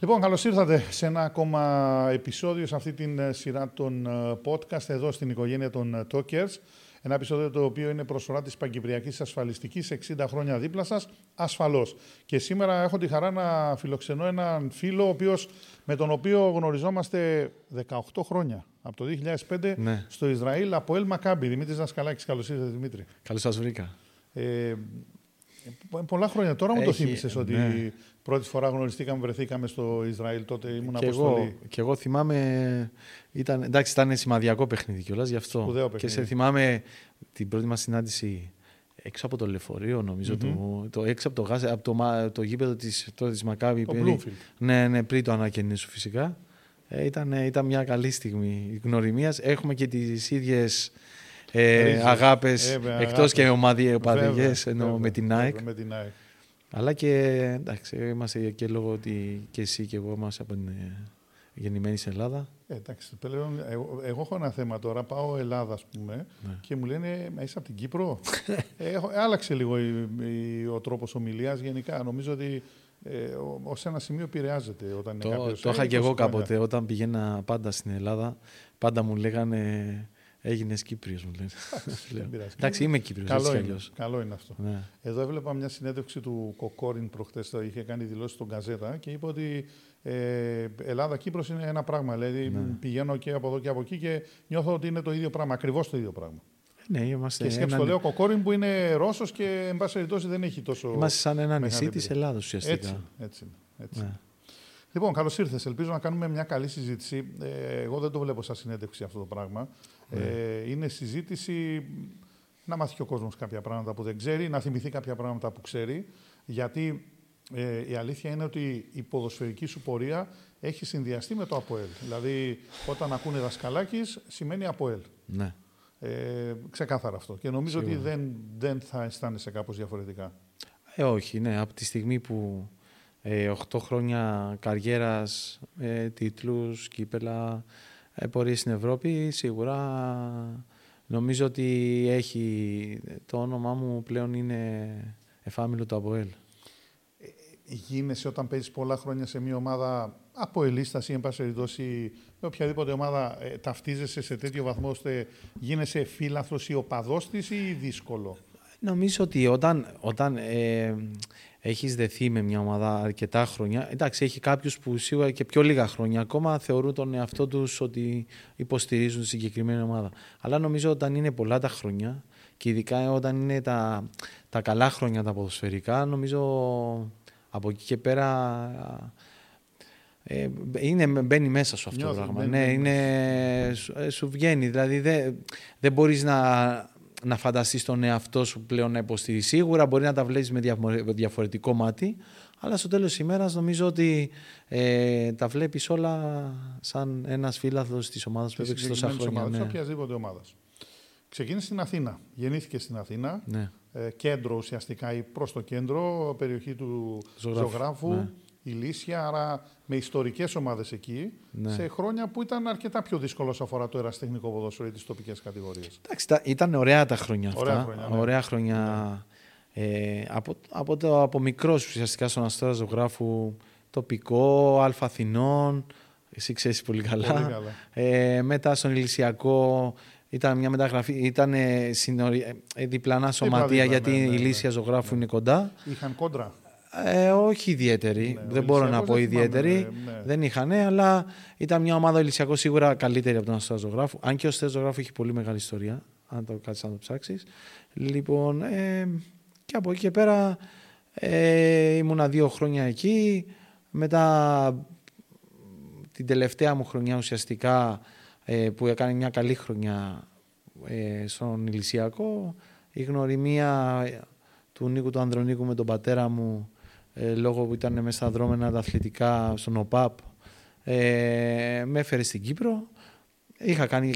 Λοιπόν, καλώς ήρθατε σε ένα ακόμα επεισόδιο, σε αυτή την σειρά των podcast, εδώ στην οικογένεια των Talkers. Ένα επεισόδιο το οποίο είναι προσφορά της Παγκυπριακής Ασφαλιστικής, 60 χρόνια δίπλα σας, ασφαλώς. Και σήμερα έχω τη χαρά να φιλοξενώ έναν φίλο με τον οποίο γνωριζόμαστε 18 χρόνια. Από το 2005 ναι. Στο Ισραήλ, ΑΠΟΕΛ Μακάμπι. Δημήτρης Δασκαλάκης, καλώς ήρθατε Δημήτρη. Καλώς σας βρήκα. Πολλά χρόνια. Τώρα μου το θύμισες ότι ναι. Πρώτη φορά γνωριστήκαμε, βρεθήκαμε στο Ισραήλ. Τότε ήμουν αποστολή. Και εγώ θυμάμαι. Ήταν σημαδιακό παιχνίδι κιόλας, γι' αυτό. Σπουδαίο παιχνίδι. Και σε θυμάμαι την πρώτη μας συνάντηση έξω από το λεωφορείο, νομίζω. Mm-hmm. Έξω από το γήπεδο της Μακάβη. Το Μπλουμφιλντ. Ναι, πριν το ανακαινήσουν φυσικά. Ήταν μια καλή στιγμή γνωριμίας. Έχουμε και τις ίδιες αγάπες, εκτός και οπαδικές, εννοώ με την ΑΕΚ. Αλλά και εντάξει, είμαστε και λόγω ότι και εσύ και εγώ είμαστε γεννημένοι στην Ελλάδα. Εντάξει, πλέον, εγώ έχω ένα θέμα τώρα. Πάω Ελλάδα, ας πούμε, ναι. Και μου λένε «Μα είσαι από την Κύπρο». Άλλαξε λίγο ο τρόπος ομιλίας γενικά. Νομίζω ότι ως ένα σημείο επηρεάζεται όταν είναι κάποιος. Το είχα και εγώ κάποτε. Όταν πηγαίνα πάντα στην Ελλάδα, πάντα μου λέγανε «Έγινες Κύπριος», μου λένε. Εντάξει, είμαι Κύπριος, έτσι κι αλλιώς. Καλό είναι αυτό. Ναι. Εδώ έβλεπα μια συνέντευξη του Κοκόριν προχτές, είχε κάνει δηλώσεις στον Καζέτα και είπε ότι Ελλάδα-Κύπρος είναι ένα πράγμα. Δηλαδή ναι. Πηγαίνω και από εδώ και από εκεί και νιώθω ότι είναι το ίδιο πράγμα, ακριβώς το ίδιο πράγμα. Ναι, και σκέψτε το, λέω Κοκόριν που είναι Ρώσος και εν πάση περιπτώσει δεν έχει τόσο. Είμαστε σαν ένα νησί της Ελλάδος ουσιαστικά. Έτσι. Ναι. Λοιπόν, καλώς ήρθες. Ελπίζω να κάνουμε μια καλή συζήτηση. Εγώ δεν το βλέπω σαν συνέντευξη αυτό το πράγμα. Ναι. Είναι συζήτηση να μάθει και ο κόσμος κάποια πράγματα που δεν ξέρει, να θυμηθεί κάποια πράγματα που ξέρει. Γιατί η αλήθεια είναι ότι η ποδοσφαιρική σου πορεία έχει συνδυαστεί με το ΑΠΟΕΛ. Δηλαδή, όταν ακούνε Δασκαλάκης, σημαίνει ΑΠΟΕΛ. Ναι. Ξεκάθαρα αυτό. Και νομίζω σίγουρα. Ότι δεν θα αισθάνεσαι κάπως διαφορετικά. Όχι, ναι. Από τη στιγμή που 8 χρόνια καριέρας, τίτλους, κύπελα, πορείες στην Ευρώπη, σίγουρα νομίζω ότι έχει. Το όνομά μου πλέον είναι εφάμιλο του ΑΠΟΕΛ. Γίνεσαι όταν παίζεις πολλά χρόνια σε μια ομάδα αποελίσταση, εν πάση περιπτώσει, με οποιαδήποτε ομάδα ταυτίζεσαι σε τέτοιο βαθμό, ώστε γίνεσαι φίλαθλος ή οπαδός της ή δύσκολο? Νομίζω ότι όταν έχεις δεθεί με μια ομάδα αρκετά χρόνια, εντάξει, έχει κάποιους που σίγουρα και πιο λίγα χρόνια ακόμα θεωρούν τον εαυτό τους ότι υποστηρίζουν συγκεκριμένη ομάδα. Αλλά νομίζω όταν είναι πολλά τα χρόνια και ειδικά όταν είναι τα καλά χρόνια τα ποδοσφαιρικά, νομίζω από εκεί και πέρα μπαίνει μέσα σου αυτό το πράγμα. Ναι, σου βγαίνει. Δηλαδή δεν μπορείς να φανταστείς τον εαυτό σου πλέον να υποστηρίζει. Σίγουρα μπορεί να τα βλέπεις με διαφορετικό μάτι, αλλά στο τέλος της ημέρας νομίζω ότι τα βλέπεις όλα σαν ένας φίλαθλος της ομάδας που έπαιξε τόσα χρόνια. Της οποιασδήποτε ομάδας. Ξεκίνησε στην Αθήνα. Γεννήθηκε στην Αθήνα. Ναι. Κέντρο ουσιαστικά ή προς το κέντρο, περιοχή του Ζωγράφου, ναι. Ηλίσια, άρα με ιστορικές ομάδες εκεί, ναι. Σε χρόνια που ήταν αρκετά πιο δύσκολο όσον αφορά το ερασιτεχνικό ποδόσφαιρο ή τις τοπικές κατηγορίες. Εντάξει, ήταν ωραία τα χρόνια αυτά. Ωραία χρόνια. Ναι. Από μικρός ουσιαστικά στον Αστέρα Ζωγράφου, τοπικό, Αλφα Αθηνών, εσύ ξέρεις πολύ καλά. Πολύ καλά. Μετά στον Ηλισιακό. Ήταν μια μεταγραφή, ήταν διπλανά σωματεία γιατί η Ηλίσια Ζωγράφου είναι κοντά. Είχαν κόντρα? Όχι ιδιαίτερη, ναι, δεν μπορώ να πω ιδιαίτερη. Ναι. Δεν είχαν, αλλά ήταν μια ομάδα Ηλισιακό σίγουρα καλύτερη από τον Αστέρα Ζωγράφου. Αν και ο Αστέρα Ζωγράφου έχει πολύ μεγάλη ιστορία, αν το κάτσεις να το ψάξεις. Λοιπόν, και από εκεί και πέρα ήμουνα 2 χρόνια εκεί. Μετά την τελευταία μου χρονιά ουσιαστικά, που έκανε μια καλή χρονιά στον Ηλισιακό. Η γνωριμία του Νίκου του Ανδρονίκου με τον πατέρα μου, λόγω που ήταν μέσα στα δρόμενα τα αθλητικά στον ΟΠΑΠ, με έφερε στην Κύπρο. Είχα κάνει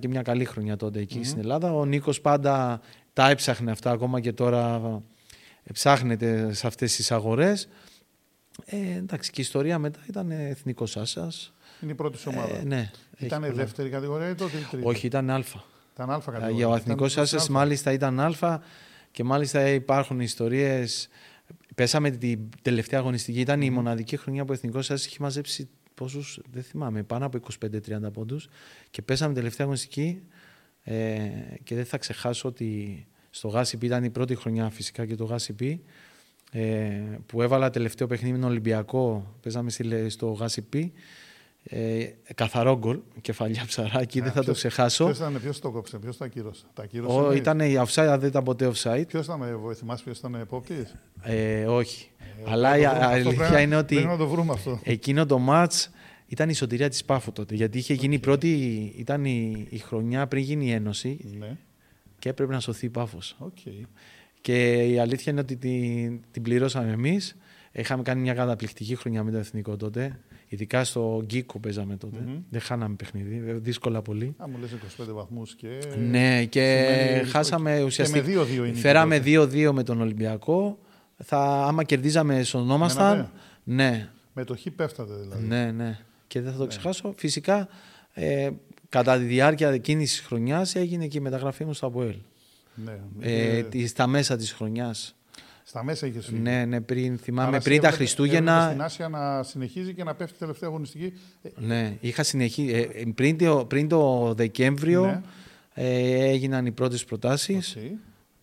και μια καλή χρονιά τότε εκεί στην Ελλάδα. Ο Νίκος πάντα τα έψαχνε αυτά, ακόμα και τώρα ψάχνεται σε αυτές τις αγορές. Εντάξει, και η ιστορία μετά ήταν Εθνικός Άσσας. Είναι η πρώτη σου ομάδα. Ναι, ήτανε δεύτερη κατηγορία ή τότε τρίτη? Όχι, ήταν Α. Ήταν Α κατηγορία. Ο Εθνικός Άσσας μάλιστα ήταν Α Και μάλιστα υπάρχουν ιστορίες. Πέσαμε την τελευταία αγωνιστική. Ήταν η μοναδική χρονιά που ο Εθνικός Άσσας είχε μαζέψει πόσους, δεν θυμάμαι, πάνω από 25-30 πόντους. Και πέσαμε την τελευταία αγωνιστική. Και δεν θα ξεχάσω ότι στο Γάσιπι ήταν η πρώτη χρονιά φυσικά και το Γάσιπι. Που έβαλα τελευταίο παιχνίδι με τον Ολυμπιακό. Παίζαμε στο Γάσιπι. Καθαρό γκολ, κεφαλιά ψαράκι, δεν θα το ξεχάσω. Ποιος το κόψε, ποιος το ακύρωσε? Ήταν η offside, δεν ήταν ποτέ offside. Ποιος ήταν, θυμάσαι ποιος ήταν επόπτης? Όχι. Αλλά η αλήθεια είναι ότι εκείνο το μάτς ήταν η σωτηρία της Πάφου τότε. Γιατί είχε γίνει πρώτη, ήταν η χρονιά πριν γίνει η Ένωση και έπρεπε να σωθεί η Πάφος. Και η αλήθεια είναι ότι την πληρώσαμε εμείς. Είχαμε κάνει μια καταπληκτική χρονιά με το Εθνικό τότε. Ειδικά στο Γκίκο παίζαμε τότε. Δεν χάναμε παιχνίδι, δύσκολα πολύ. Αν μου λες 25 βαθμούς και... Ναι, και χάσαμε ουσιαστικά. Φέραμε 2-2 με τον Ολυμπιακό. Άμα κερδίζαμε, σωνόμασταν. Ναι. Με το χ πέφτατε δηλαδή. Ναι, ναι. Και δεν θα το ξεχάσω. Φυσικά, κατά τη διάρκεια εκείνης της χρονιάς έγινε και η μεταγραφή μου στο ΑΠΟΕΛ. Ναι. Στα μέσα της χρονιάς. Στα μέσα είχε φύγει. Ναι, ναι, πριν τα Χριστούγεννα. Στην Άσια να συνεχίζει και να πέφτει τελευταία αγωνιστική. Ναι, είχα συνεχίσει. Πριν το Δεκέμβριο έγιναν οι πρώτες προτάσεις. Okay.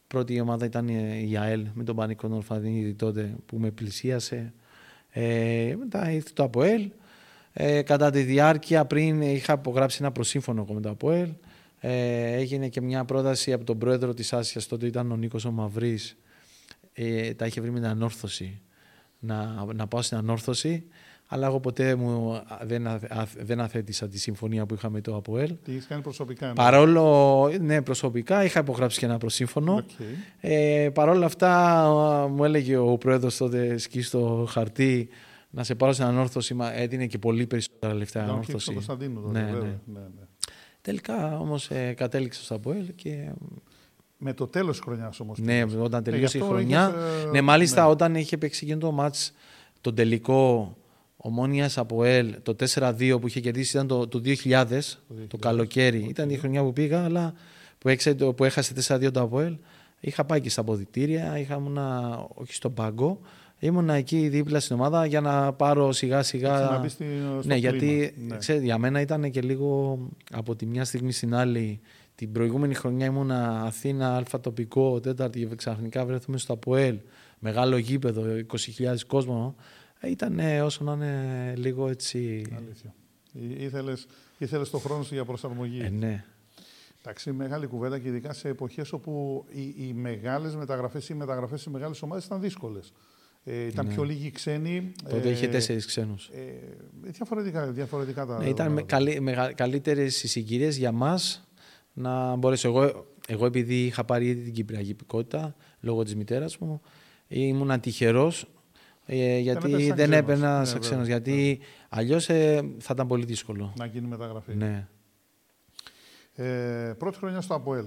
Πρώτη ομάδα ήταν η ΑΕΛ με τον Πανικό Νορφαδίνη τότε που με πλησίασε. Μετά ήρθε το ΑΠΟΕΛ. Κατά τη διάρκεια πριν είχα υπογράψει ένα προσύμφωνο με το ΑΠΟΕΛ. Έγινε και μια πρόταση από τον πρόεδρο της Άσιας, τότε ήταν ο Νίκος Μαυρής. Τα είχε βρει με την Ανόρθωση να πάω στην Ανόρθωση, αλλά εγώ ποτέ μου δεν αθέτησα τη συμφωνία που είχαμε το ΑΠΟΕΛ. Τι είχες κάνει προσωπικά? Παρόλο, ναι, προσωπικά είχα υπογράψει και ένα προσύμφωνο. Okay. Παρόλα αυτά μου έλεγε ο πρόεδρος τότε σκίσει στο χαρτί να σε πάρω στην Ανόρθωση, έδινε και πολύ περισσότερα λεφτά Ανόρθωση. Ναι. Τελικά όμως κατέληξα στο ΑΠΟΕΛ και... Με το τέλος της χρονιάς όμως. Ναι, όταν τελείωσε η χρονιά. Ναι, μάλιστα όταν είχε παίξει εκείνο το μάτς, τον τελικό Ομόνιας ΑΠΟΕΛ, το 4-2 που είχε κερδίσει, ήταν το 2000, το καλοκαίρι. Ήταν η χρονιά που πήγα, αλλά που έχασε 4-2 το ΑΠΟΕΛ. Είχα πάει και στα αποδυτήρια, όχι στον πάγκο. Ήμουνα εκεί δίπλα στην ομάδα για να πάρω σιγά-σιγά. Ναι, γιατί για μένα ήταν και λίγο από τη μια στιγμή στην άλλη. Την προηγούμενη χρονιά ήμουνα Αθήνα, αλφα τοπικό, τέταρτη, ξαφνικά βρέθουμε στο ΑΠΟΕΛ, μεγάλο γήπεδο, 20.000 κόσμο. Ήταν όσο να είναι λίγο έτσι... Αλήθεια. Ήθελες το χρόνο σου για προσαρμογή. Ναι. Εντάξει, μεγάλη κουβέντα και ειδικά σε εποχές όπου οι μεγάλες μεταγραφές ή οι μεταγραφές σε μεγάλες ομάδες ήταν δύσκολες. Ήταν πιο λίγοι ξένοι. Τότε είχε 4 ξένους. Διαφορετικά τα... Ήταν καλύτερες οι συγκυρίες για μας. Να μπορέσω. Εγώ επειδή είχα πάρει ήδη την κυπριακή υπηκότητα λόγω της μητέρας μου, ήμουν τυχερός γιατί δεν έπαιρνα σαν ξένος. Γιατί αλλιώς θα ήταν πολύ δύσκολο να γίνει μεταγραφή. Ναι. Πρώτη χρονιά στο ΑΠΟΕΛ.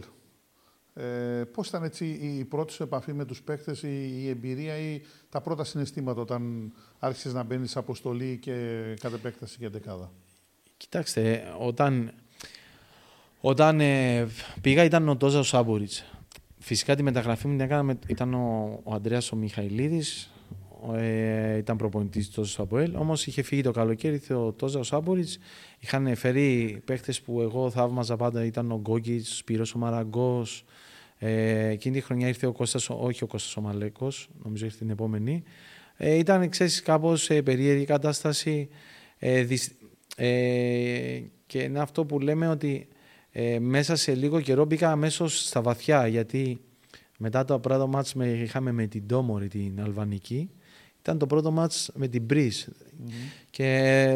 Πώς ήταν έτσι η πρώτη σου επαφή με τους παίκτες, η εμπειρία ή τα πρώτα συναισθήματα όταν άρχισες να μπαίνεις αποστολή και κατ' επέκταση και δεκάδα? Κοιτάξτε, Όταν πήγα ήταν ο Τόζαο Σάμποριτ. Φυσικά τη μεταγραφή μου την έκανα ήταν ο Ανδρέα ο Μιχαηλίδης, ήταν προπονητής του Τόζαο ΑΠΟΕΛ. Όμως είχε φύγει το καλοκαίρι ο Τόζαο Σάμποριτ. Είχαν φέρει παίχτες που εγώ θαύμαζα πάντα, ήταν ο Γκόγκη Σπύρο Μαραγκό. Εκείνη τη χρονιά ήρθε ο Κώστας ο Μαλέκος, νομίζω ήρθε την επόμενη. Ήταν κάπως περίεργη κατάσταση. Και είναι αυτό που λέμε ότι. Μέσα σε λίγο καιρό μπήκα αμέσως στα βαθιά, γιατί μετά το πρώτο μάτς είχαμε με την Ντόμορη την Αλβανική, ήταν το πρώτο μάτς με την Μπρις. Και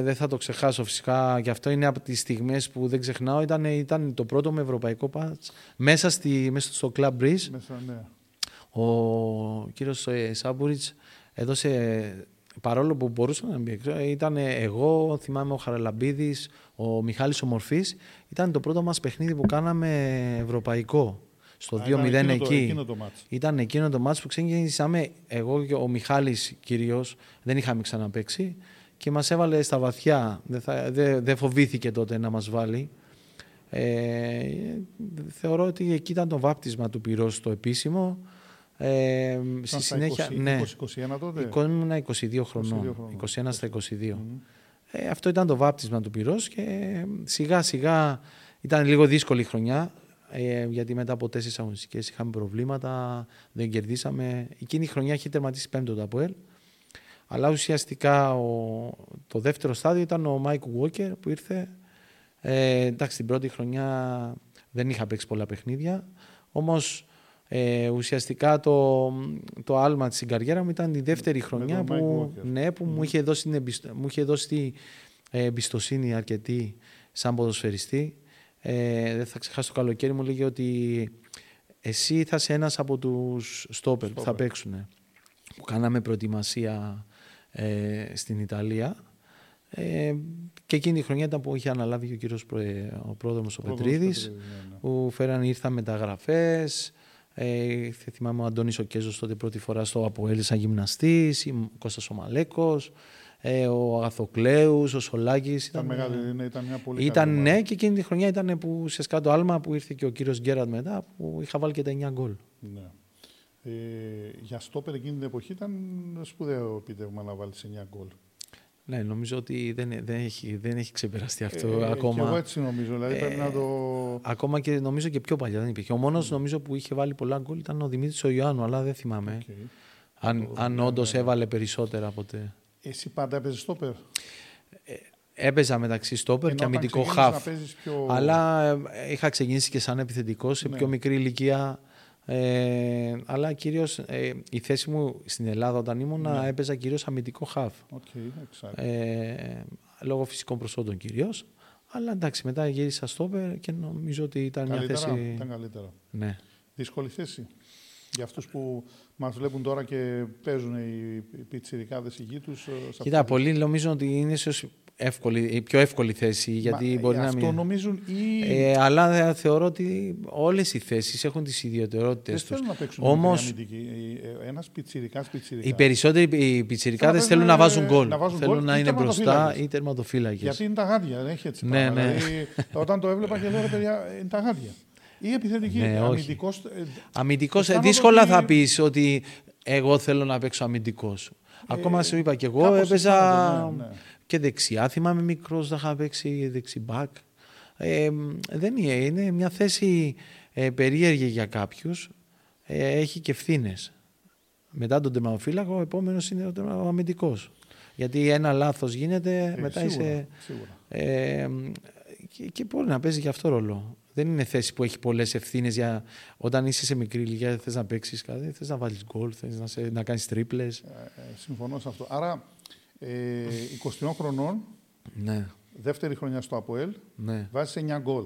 δεν θα το ξεχάσω φυσικά, και αυτό είναι από τις στιγμές που δεν ξεχνάω. Ήταν το πρώτο με ευρωπαϊκό μάτς μέσα στο κλαμπ Μπρις. Ο κύριος Σάμπουριτς έδωσε, παρόλο που μπορούσα να μπει, ήταν εγώ, θυμάμαι ο Χαραλαμπίδης, ο Μιχάλης ο Μορφής. Ήταν το πρώτο μας παιχνίδι που κάναμε ευρωπαϊκό. Στο 2-0 Ήταν εκείνο το μάτς που ξεκινήσαμε. Εγώ και ο Μιχάλης κυρίως δεν είχαμε ξαναπαίξει και μας έβαλε στα βαθιά. Δεν φοβήθηκε τότε να μας βάλει. Θεωρώ ότι εκεί ήταν το βάπτισμα του πυρός το επίσημο. Στη συνέχεια, 20-21 τότε. Ήμουν 22 χρονών. 21 στα 22. Mm-hmm. Αυτό ήταν το βάπτισμα του πυρός και σιγά σιγά ήταν λίγο δύσκολη η χρονιά. Γιατί μετά από 4 αγωνιστικές είχαμε προβλήματα, δεν κερδίσαμε. Εκείνη η χρονιά είχε τερματίσει 5ο το ΑΠΟΕΛ. Αλλά ουσιαστικά το δεύτερο στάδιο ήταν ο Μάικ Γουόκερ που ήρθε. Εντάξει, την πρώτη χρονιά δεν είχα παίξει πολλά παιχνίδια. Όμως ουσιαστικά το άλμα της καριέρα μου ήταν η δεύτερη χρονιά που μου είχε δώσει εμπιστοσύνη αρκετή σαν ποδοσφαιριστή. Δεν θα ξεχάσω, το καλοκαίρι μου λέγει ότι εσύ θα είσαι ένας από τους στόπερ που θα παίξουν. Που κάναμε προετοιμασία στην Ιταλία και εκείνη η χρονιά ήταν που είχε αναλάβει και ο κύριος ο πρόδρομος Πετρίδης, που ήρθαν μεταγραφές. Θυμάμαι ο Αντώνης ο Κέζος τότε πρώτη φορά στο ΑΠΟΕΛ σαν γυμναστής, ο Κώστας ο Μαλέκος, ο Αγαθοκλέους, ο Σολάκης. Ήταν μια πολύ καλή. Ναι, και εκείνη τη χρονιά ήταν που σε σκάτω άλμα που ήρθε και ο κύριος Γκέραρτ μετά, που είχα βάλει και τα 9 γκολ. Ναι. Για στόπερ εκείνη την εποχή ήταν σπουδαίο επίτευγμα να βάλει 9 γκολ. Ναι, νομίζω ότι δεν έχει ξεπεραστεί αυτό ακόμα. Και εγώ έτσι νομίζω. Δηλαδή πρέπει να το... Ακόμα και νομίζω και πιο παλιά δεν υπήρχε. Ο μόνος νομίζω που είχε βάλει πολλά γκολ ήταν ο Δημήτρης ο Ιωάννου, αλλά δεν θυμάμαι αν όντως έβαλε περισσότερα ποτέ. Εσύ πάντα έπαιζες στόπερ. Έπαιζα μεταξύ στόπερ και αμυντικό χαφ. Πιο... Αλλά είχα ξεκινήσει και σαν επιθετικός σε πιο μικρή ηλικία. Αλλά κυρίως η θέση μου στην Ελλάδα όταν ήμουνα έπαιζα κυρίως αμυντικό χαφ. Λόγω φυσικών προσόντων κυρίως. Αλλά εντάξει, μετά γύρισα στόπερ και νομίζω ότι ήταν καλύτερα, μια θέση... Ήταν καλύτερα. Ναι. Δύσκολη θέση. Για αυτούς που μας βλέπουν τώρα και παίζουν οι πιτσιρικάδες οι γη τους... Κοίτα, πολλοί νομίζουν ότι είναι ίσως η πιο εύκολη θέση, γιατί μπορεί να μην... Αυτό νομίζουν ή... αλλά θεωρώ ότι όλες οι θέσεις έχουν τις ιδιαιτερότητες τους. Δεν θέλουν να παίξουν όμως... Ένας πιτσιρικάς. Οι περισσότεροι πιτσιρικάδες θέλουν να βάζουν γκολ. Θέλουν να είναι μπροστά ή τερματοφύλακες. Γιατί είναι τα γάντια, δεν έχει έτσι πράγμα. Ναι. Δηλαδή, όταν το έβλεπα και εδώ, ρε παιδιά, είναι τα γάντια. Ή επιθετική. Ναι, αμυντικός. Αμυντικός. Δύσκολα θα πεις ότι εγώ θέλω να παίξω αμυντικός. Ακόμα σου είπα και εγώ έπαιζα και δεξιά. Θυμάμαι μικρός να είχα παίξει δεξιμπακ. Δεν είναι μια θέση περίεργη για κάποιους. Έχει και ευθύνες. Μετά τον τερματοφύλακα, ο επόμενος είναι ο αμυντικός. Γιατί ένα λάθος γίνεται, μετά είσαι. Και μπορεί να παίζει και αυτό ρόλο. Δεν είναι θέση που έχει πολλές ευθύνες. Όταν είσαι σε μικρή ηλικία, θες να παίξεις κάτι, θες να βάλεις γκολ, θες να κάνεις τρίπλες. Συμφωνώ σε αυτό. Άρα, 21 χρονών, δεύτερη χρονιά στο ΑΠΟΕΛ, βάζεις 9 γκολ.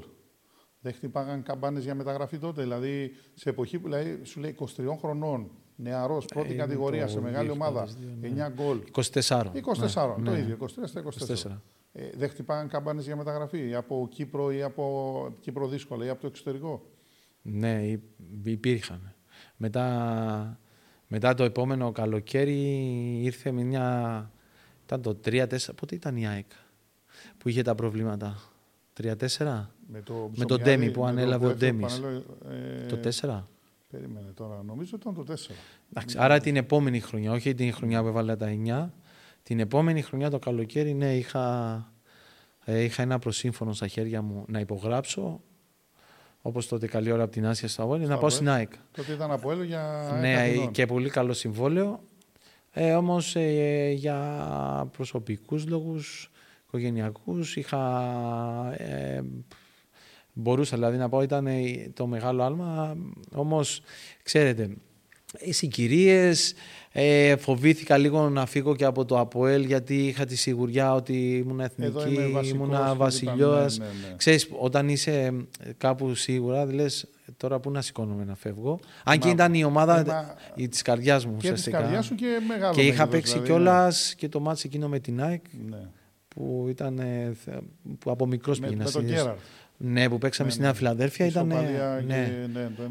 Δεν χτυπάγαν καμπάνες για μεταγραφή τότε. Δηλαδή, σε εποχή που λέει, σου λέει 23 χρονών, νεαρός, πρώτη κατηγορία, σε μεγάλη ομάδα, 9 γκολ. 24. Το ίδιο, 23 στα 24. Δεν χτυπάγαν καμπάνες για μεταγραφή από Κύπρο ή από Κύπρο δύσκολα ή από το εξωτερικό. Ναι, υπήρχαν. Μετά το επόμενο καλοκαίρι ήρθε μια... Ήταν το 3-4... Πότε ήταν η ΑΕΚ που είχε τα προβλήματα. 3-4. Με τον Ντέμι που ανέλαβε ο Ντέμις. Το 4. Περίμενε τώρα. Νομίζω ότι ήταν το 4. Άρα την επόμενη χρονιά, όχι την χρονιά που έβαλα τα 9... Την επόμενη χρονιά το καλοκαίρι, ναι, είχα ένα προσύμφωνο στα χέρια μου να υπογράψω, όπως τότε καλή ώρα από την Άσια στα Βόλια, να πάω στην ΑΕΚ. Τότε ήταν από Έλλο για... Ναι, και πολύ καλό συμβόλαιο. Όμως για προσωπικούς λόγους, οικογενειακούς, μπορούσα δηλαδή να πάω, ήταν το μεγάλο άλμα, όμως ξέρετε... Οι συγκυρίες, φοβήθηκα λίγο να φύγω και από το ΑΠΟΕΛ γιατί είχα τη σιγουριά ότι ήμουν εθνική, ήμουν βασιλιάς. Ναι. Ξέρεις, όταν είσαι κάπου σίγουρα, λες τώρα πού να σηκώνομαι να φεύγω. Αν και ήταν η ομάδα της καρδιάς μου ουσιαστικά. Και της καρδιάς σου και μεγάλο. Και είχα παίξει κιόλας και το μάτς εκείνο με την ΑΕΚ που ήταν από μικρός πήγαινα. Ναι, που παίξαμε στην Νέα Φιλαδέλφια ήταν.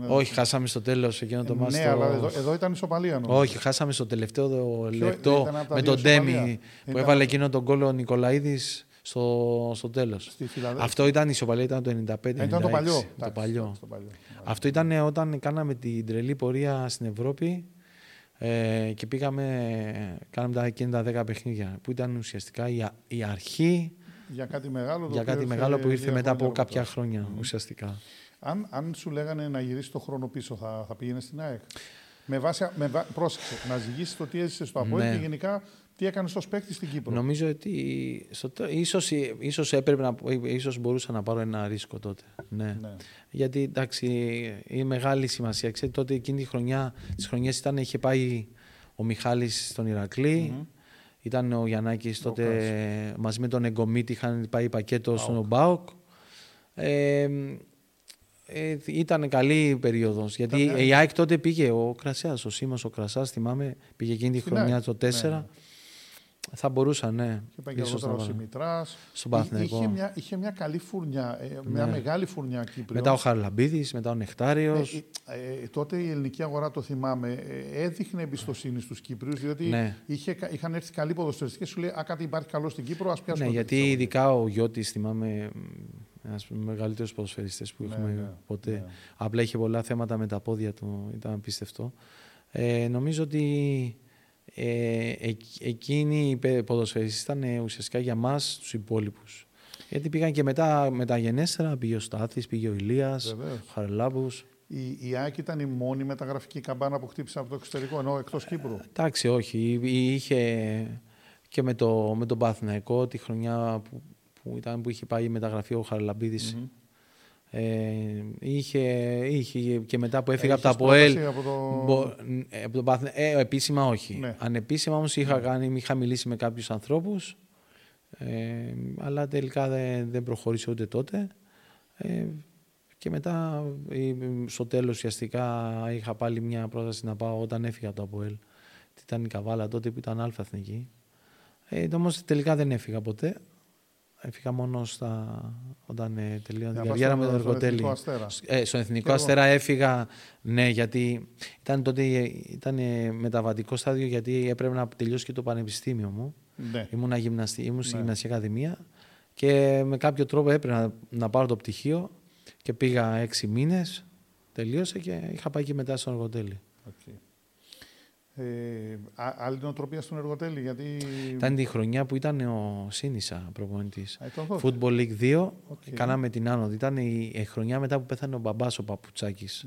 Όχι, χάσαμε στο τέλος εκείνο το μάτς. Ναι, αλλά εδώ ήταν ισοπαλία νομίζω. Όχι, χάσαμε στο τελευταίο λεπτό με τον Ντέμι που έβαλε εκείνο τον γκολ ο Νικολαίδης. στο τέλος. Αυτό ήταν η ισοπαλία, ήταν το 95. Ήταν το παλιό. Αυτό ήταν όταν κάναμε την τρελή πορεία στην Ευρώπη και κάναμε τα 10 παιχνίδια, που ήταν ουσιαστικά η αρχή για κάτι μεγάλο, που ήρθε μετά από κάποια χρόνια ουσιαστικά. Αν σου λέγανε να γυρίσεις το χρόνο πίσω, θα πήγαινες στην ΑΕΚ? Πρόσεξε, να ζυγίσεις το τι έζησες στο ΑΠΟΕΛ και γενικά τι έκανες ως παίκτης στην Κύπρο. Νομίζω ότι ίσως μπορούσα να πάρω ένα ρίσκο τότε. Ναι. Γιατί εντάξει, η μεγάλη σημασία. Ξέρετε, τότε εκείνη τη χρονιά, τις χρονιές είχε πάει ο Μιχάλης στον Ηρακλή. Ήταν ο Γιαννάκης τότε μαζί με τον Εγκομίτη, είχαν πάει πακέτο στον ΟΠΑΟΚ. Ήταν καλή περίοδος. Γιατί η ΑΕΚ τότε πήγε ο Σίμας ο Κρασάς, θυμάμαι, πήγε εκείνη τη χρονιά το 4. Ναι. Θα μπορούσαν, ναι. Και πήγε αργότερα ο Σιμητράς. Στον Παναθηναϊκό. Είχε μια καλή φουρνιά, μια μεγάλη φουρνιά Κύπριος. Μετά ο Χαραλαμπίδης, μετά ο Νεκτάριος. Τότε η ελληνική αγορά, το θυμάμαι, έδειχνε εμπιστοσύνη στους Κύπριους, διότι είχαν έρθει καλοί ποδοσφαιριστές και σου λέει: «Α, κάτι υπάρχει καλό στην Κύπρο, ας πιάσουμε». Ναι, γιατί ειδικά ο Γιώτης, θυμάμαι. Ένας μεγαλύτερος ποδοσφαιριστές που έχουμε ποτέ. Απλά είχε πολλά θέματα με τα πόδια του, ήταν απίστευτο. Νομίζω ότι εκείνοι οι ποδοσφαιριστές ήταν ουσιαστικά για μας τους υπόλοιπους. Γιατί πήγαν και μετά μεταγενέστερα, πήγε ο Στάθης, πήγε ο Ηλίας, ο Χαραλάμπους. Η ΑΕΚ ήταν η μόνη μεταγραφική καμπάνα που χτύπησε από το εξωτερικό, ενώ εκτός Κύπρου. Εντάξει, όχι. Είχε και με τον Παναθηναϊκό τη χρονιά που είχε πάει η μεταγραφή ο Χαραλαμπίδης. Είχε και μετά που έφυγα από τα ΑΠΟΕΛ. Επίσημα όχι. Ναι. Ανεπίσημα όμως είχα μιλήσει με κάποιους ανθρώπους, αλλά τελικά δεν προχώρησε ούτε τότε. Και μετά στο τέλος ουσιαστικά είχα πάλι μια πρόταση να πάω όταν έφυγα από το ΑΠΟΕΛ. Ήταν η Καβάλα τότε που ήταν Α' Εθνική. Όμως τελικά δεν έφυγα ποτέ. Έφυγα μόνο όταν τελείωνα την καριέρα με τον Εργοτέλη. Στον Εθνικό Αστέρα έφυγα, ναι, γιατί ήταν μεταβατικό στάδιο, γιατί έπρεπε να τελειώσει και το πανεπιστήμιο μου. Ναι. Ήμουν στη Γυμναστική Ακαδημία και με κάποιο τρόπο έπρεπε να πάρω το πτυχίο και πήγα 6 μήνες, τελείωσα και είχα πάει και μετά στον Εργοτέλη. Okay. Άλλη νοοτροπία στον Εργοτέλη, γιατί... Ήταν τη χρονιά που ήταν ο Σίνισσα προπονητής. Football League 2, κάναμε την άνοδο. Ήταν η χρονιά μετά που πέθανε ο μπαμπάς ο Παπουτσάκης.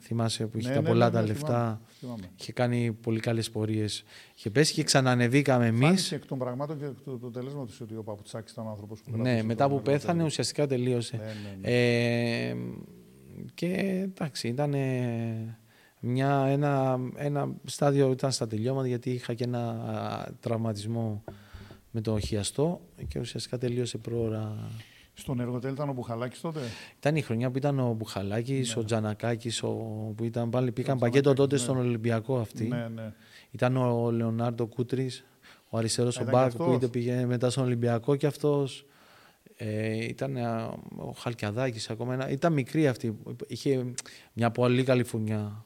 Θυμάσαι που είχε πολλά τα λεφτά. Θυμάμαι. Είχε κάνει πολύ καλές πορείες. Είχε πέσει και ξανανεβήκαμε εμείς. Φάνηκε εκ των πραγμάτων και το τελέσμα του ότι ο Παπουτσάκης ήταν ο άνθρωπος που κρατούσε. Ναι, μετά που πέθανε ουσιαστικά τελείωσε. Και εντάξει, ήταν... Ένα στάδιο ήταν στα τελειώματα, γιατί είχα και ένα τραυματισμό με το χιαστό και ουσιαστικά τελείωσε πρόωρα. Στον Εργοτέλη ήταν ο Μπουχαλάκης τότε? Ήταν η χρονιά που ήταν ο Μπουχαλάκης, ο Τζανακάκης, που ήταν πάλι, πήγαν πακέτο τότε στον Ολυμπιακό αυτοί. Ήταν ο Λεωνάρντο Κούτρης, ο αριστερός ο Μπακ που είτε πήγε μετά στον Ολυμπιακό και αυτός. Ήταν ο Χαλκιαδάκης ακόμα. Ήταν μικρή αυτή, είχε μια πολύ καλή φουνιά.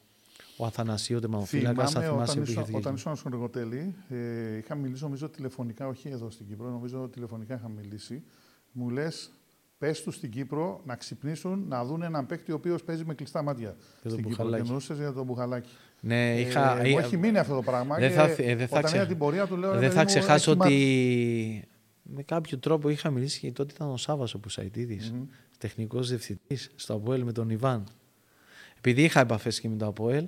Ο Αθανασίου, τερματοφύλακας, θα θυμάσαι που είχε βγει. Όταν ήσουν στον Εργοτέλη, είχα μιλήσει, νομίζω τηλεφωνικά, όχι εδώ στην Κύπρο, νομίζω τηλεφωνικά είχα μιλήσει. Μου λες, πες τους στην Κύπρο να ξυπνήσουν, να δουν έναν παίκτη ο οποίος παίζει με κλειστά μάτια. Στην Κύπρο, και μιλούσες για τον Μπουχαλάκη. Ναι, μου έχει μείνει αυτό το πράγμα. Όταν είδα την πορεία του, λέω... Δεν θα ξεχάσω ότι με κάποιο τρόπο είχα μιλήσει και τότε ήταν ο Σάββας ο Πουσαϊτίδης, τεχνικός διευθυντής στο ΑΠΟΕΛ με τον Ιβάν. Επειδή είχα επαφές και με το ΑΠΟΕΛ,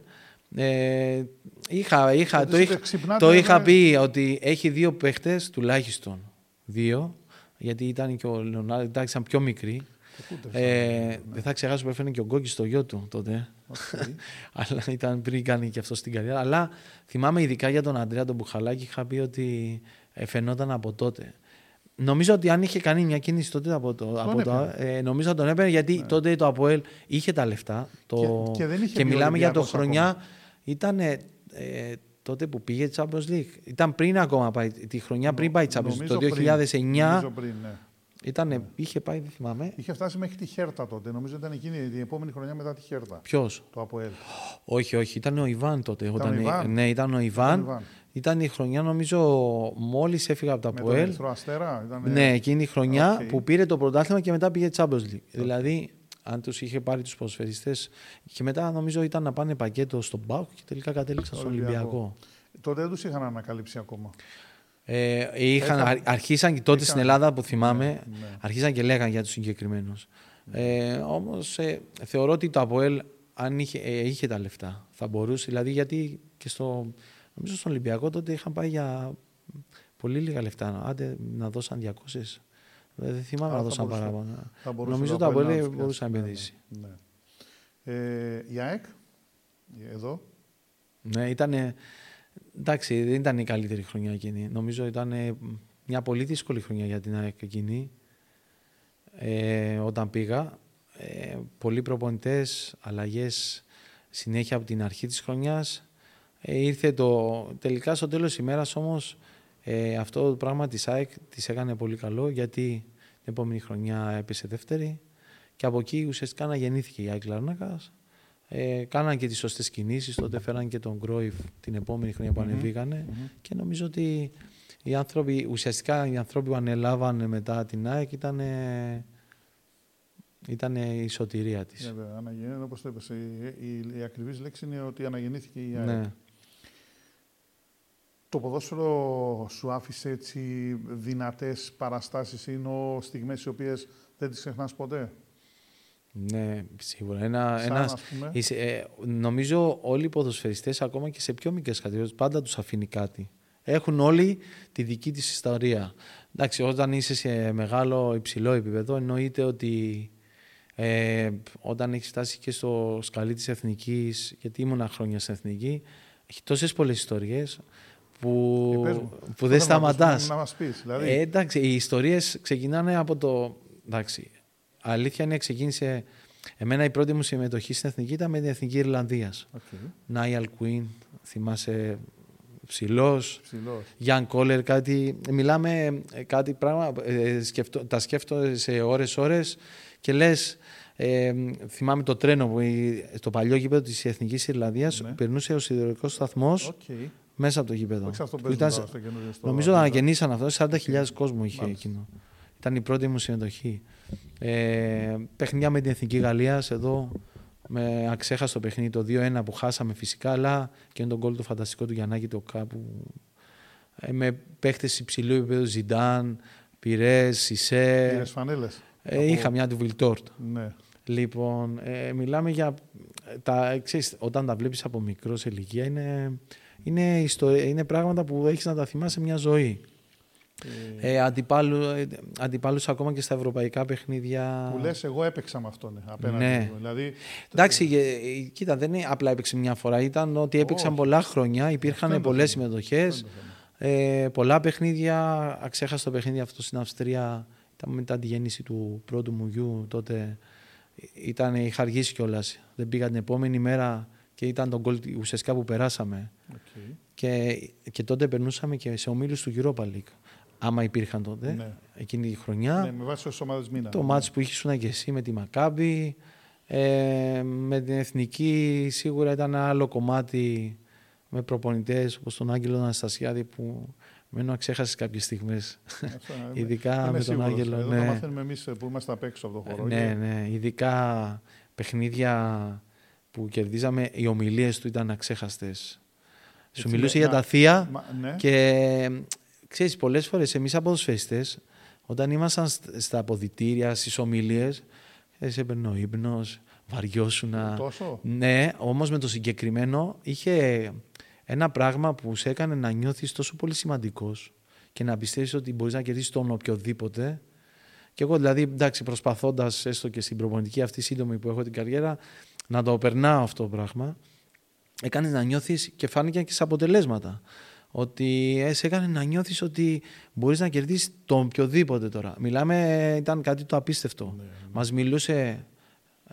είχα πει ότι έχει 2 παίχτες, τουλάχιστον 2, γιατί ήταν και ο Λεωνάρ, εντάξει, ήταν πιο μικροί. Δεν θα ξεχάσω που έφερε και ο Γκόγκη στο γιο του τότε. Αλλά ήταν πριν κάνει και αυτό στην καριέρα. Αλλά θυμάμαι ειδικά για τον Ανδρέα τον Μπουχαλάκη, είχα πει ότι φαινόταν από τότε. Νομίζω ότι αν είχε κάνει μια κίνηση τότε νομίζω θα τον έπαιρνε, γιατί τότε το ΑΠΟΕΛ είχε τα λεφτά. Και μιλάμε για το χρονιά. Ήταν τότε που πήγε η Champions League. Ήταν πριν ακόμα πάει. Τη χρονιά πριν πάει η Champions League. Το 2009 είχε πάει, δεν θυμάμαι. Είχε φτάσει μέχρι τη Χέρτα τότε. Νομίζω ήταν εκείνη η επόμενη χρονιά μετά τη Χέρτα. Ποιος? Το ΑΠΟΕΛ. Όχι, ήταν ο Ιβάν τότε. Ήταν ο Ιβάν. Ήταν η χρονιά, νομίζω, μόλις έφυγα από τα ΑΠΟΕΛ. Με τον Ερυθρό Αστέρα, ήταν... Ναι, εκείνη η χρονιά που πήρε το πρωτάθλημα και μετά πήγε Champions League. Δηλαδή, αν τους είχε πάρει τους ποδοσφαιριστές. Και μετά, νομίζω, ήταν να πάνε πακέτο στον ΠΑΟΚ και τελικά κατέληξαν στον Ολυμπιακό. Τότε δεν τους είχαν ανακαλύψει ακόμα. Αρχίσαν και τότε στην Ελλάδα, που θυμάμαι, αρχίσαν και λέγαν για τους συγκεκριμένους. Όμως θεωρώ ότι το ΑΠΟΕΛ, αν είχε τα λεφτά, θα μπορούσε. Δηλαδή, γιατί και στο. Νομίζω στον Ολυμπιακό τότε είχαν πάει για πολύ λίγα λεφτά. Άντε να δώσαν 200. Δεν θυμάμαι να δώσαν παραπάνω. Νομίζω ότι ΑΠΟΕΛ μπορούσε να επενδύσει. Η ΑΕΚ, εδώ. Ναι, ήταν. Εντάξει, δεν ήταν η καλύτερη χρονιά εκείνη. Νομίζω ήταν μια πολύ δύσκολη χρονιά για την ΑΕΚ εκείνη. Όταν πήγα, πολλοί προπονητές, αλλαγές συνέχεια από την αρχή της χρονιάς. Ήρθε τελικά στο τέλος ημέρας όμως αυτό το πράγμα της ΑΕΚ της έκανε πολύ καλό, γιατί την επόμενη χρονιά έπεσε δεύτερη και από εκεί ουσιαστικά αναγεννήθηκε η ΑΕΚ Λαρνάκας. Κάναν και τις σωστές κινήσεις, τότε φέραν και τον Κρόιφ την επόμενη χρονιά που ανεβήκανε και νομίζω ότι οι άνθρωποι που ανελάβανε μετά την ΑΕΚ ήταν η σωτηρία της. Βέβαια, αναγεννήθηκε, όπως το είπες, η ακριβής λέξη είναι ότι αναγεννήθηκε η ΑΕΚ. Ναι. Το ποδόσφαιρο σου άφησε έτσι δυνατές παραστάσεις, είναι στιγμές οι οποίες δεν τις ξεχνάς ποτέ. Ναι, σίγουρα. Νομίζω όλοι οι ποδοσφαιριστές, ακόμα και σε πιο μικρές κατηγορίες, πάντα τους αφήνει κάτι. Έχουν όλοι τη δική της ιστορία. Εντάξει, όταν είσαι σε μεγάλο υψηλό επίπεδο, εννοείται ότι όταν έχεις φτάσει και στο σκαλί της Εθνικής, γιατί ήμουνα χρόνια στην Εθνική, έχει τόσες πολλές ιστορίες που δεν σταματάς. Να μας πεις, δηλαδή. Εντάξει, οι ιστορίες ξεκινάνε από το... Εντάξει, αλήθεια είναι, ξεκίνησε... Εμένα η πρώτη μου συμμετοχή στην Εθνική ήταν με την Εθνική Ιρλανδίας. Νάιαλ Κουίν, θυμάσαι, ψηλός. Γιάν Κόλερ, κάτι... Μιλάμε κάτι πράγμα, τα σκέφτομαι σε ώρες και λες... θυμάμαι το τρένο που το παλιό γήπεδο της Εθνικής Ιρλανδίας περνούσε ο σιδηροδρομικός σταθμός μέσα από το γήπεδο. Νομίζω να ανακαινήσαν αυτό, 40.000 κόσμο είχε εκείνο. Ήταν η πρώτη μου συμμετοχή. Παιχνίδια με την Εθνική Γαλλίας εδώ, με αξέχαστο παιχνίδι, το 2-1 που χάσαμε φυσικά, αλλά και είναι τον γκολ το φανταστικό του Γιαννάκη το κάπου. Με παίχτες υψηλού επίπεδου, Ζιντάν, Πυρές, Σισέ. Πυρές φανέλες. Είχα μια του Βιλτόρτ. Ναι. Λοιπόν, μιλάμε για... Ξέρεις, όταν τα βλέπεις από μικρό σε ηλικία, είναι πράγματα που έχεις να τα θυμάσαι μια ζωή. Αντιπάλους ακόμα και στα ευρωπαϊκά παιχνίδια. Που λες, εγώ έπαιξα με αυτόν απέναντι. Ναι. Δηλαδή, εντάξει, κοίτα, δεν είναι απλά έπαιξε μια φορά. Ήταν ότι έπαιξαν πολλά χρόνια, υπήρχαν πολλές συμμετοχές, πολλά παιχνίδια. Αξέχαστο παιχνίδι αυτό στην Αυστρία. Ήταν μετά τη γέννηση του πρώτου μου γιού. Τότε είχα αργήσει κιόλας. Δεν πήγα την επόμενη μέρα και ήταν τον γκολ ουσιαστικά που περάσαμε. Και τότε περνούσαμε και σε ομίλους του Europa League. Άμα υπήρχαν τότε, εκείνη τη χρονιά. Ναι, με βάση ως ομάδες μήνα. Το μάτς που ήσουν και εσύ με τη Μακάμπη, με την Εθνική, σίγουρα ήταν ένα άλλο κομμάτι με προπονητές όπως τον Άγγελο Αναστασιάδη που μένω αξέχασες κάποιες στιγμές. Ειδικά με τον Άγγελο. Εδώ το μάθαμε εμείς που είμαστε απ' έξω από το χώρο. Ναι, ειδικά παιχνίδια που κερδίζαμε, οι ομιλίες του ήταν αξέχαστες. Σου μιλούσε για τα θεία και... Ξέρεις, πολλές φορές εμείς από τους φεστές, όταν ήμασταν στα αποδυτήρια, στις ομιλίες, έπαιρνε ο ύπνος, βαριόσουνα. Τόσο. Ναι, όμως με το συγκεκριμένο είχε ένα πράγμα που σε έκανε να νιώθεις τόσο πολύ σημαντικός και να πιστεύεις ότι μπορείς να κερδίσεις τον οποιοδήποτε. Και εγώ δηλαδή, εντάξει, προσπαθώντας έστω και στην προπονητική αυτή σύντομη που έχω την καριέρα, να το περνάω αυτό το πράγμα, έκανε να νιώθεις και φάνηκαν και στα αποτελέσματα. Ότι σε έκανε να νιώθεις ότι μπορείς να κερδίσεις τον οποιοδήποτε τώρα. Μιλάμε, ήταν κάτι το απίστευτο. Ναι, ναι. Μας μιλούσε,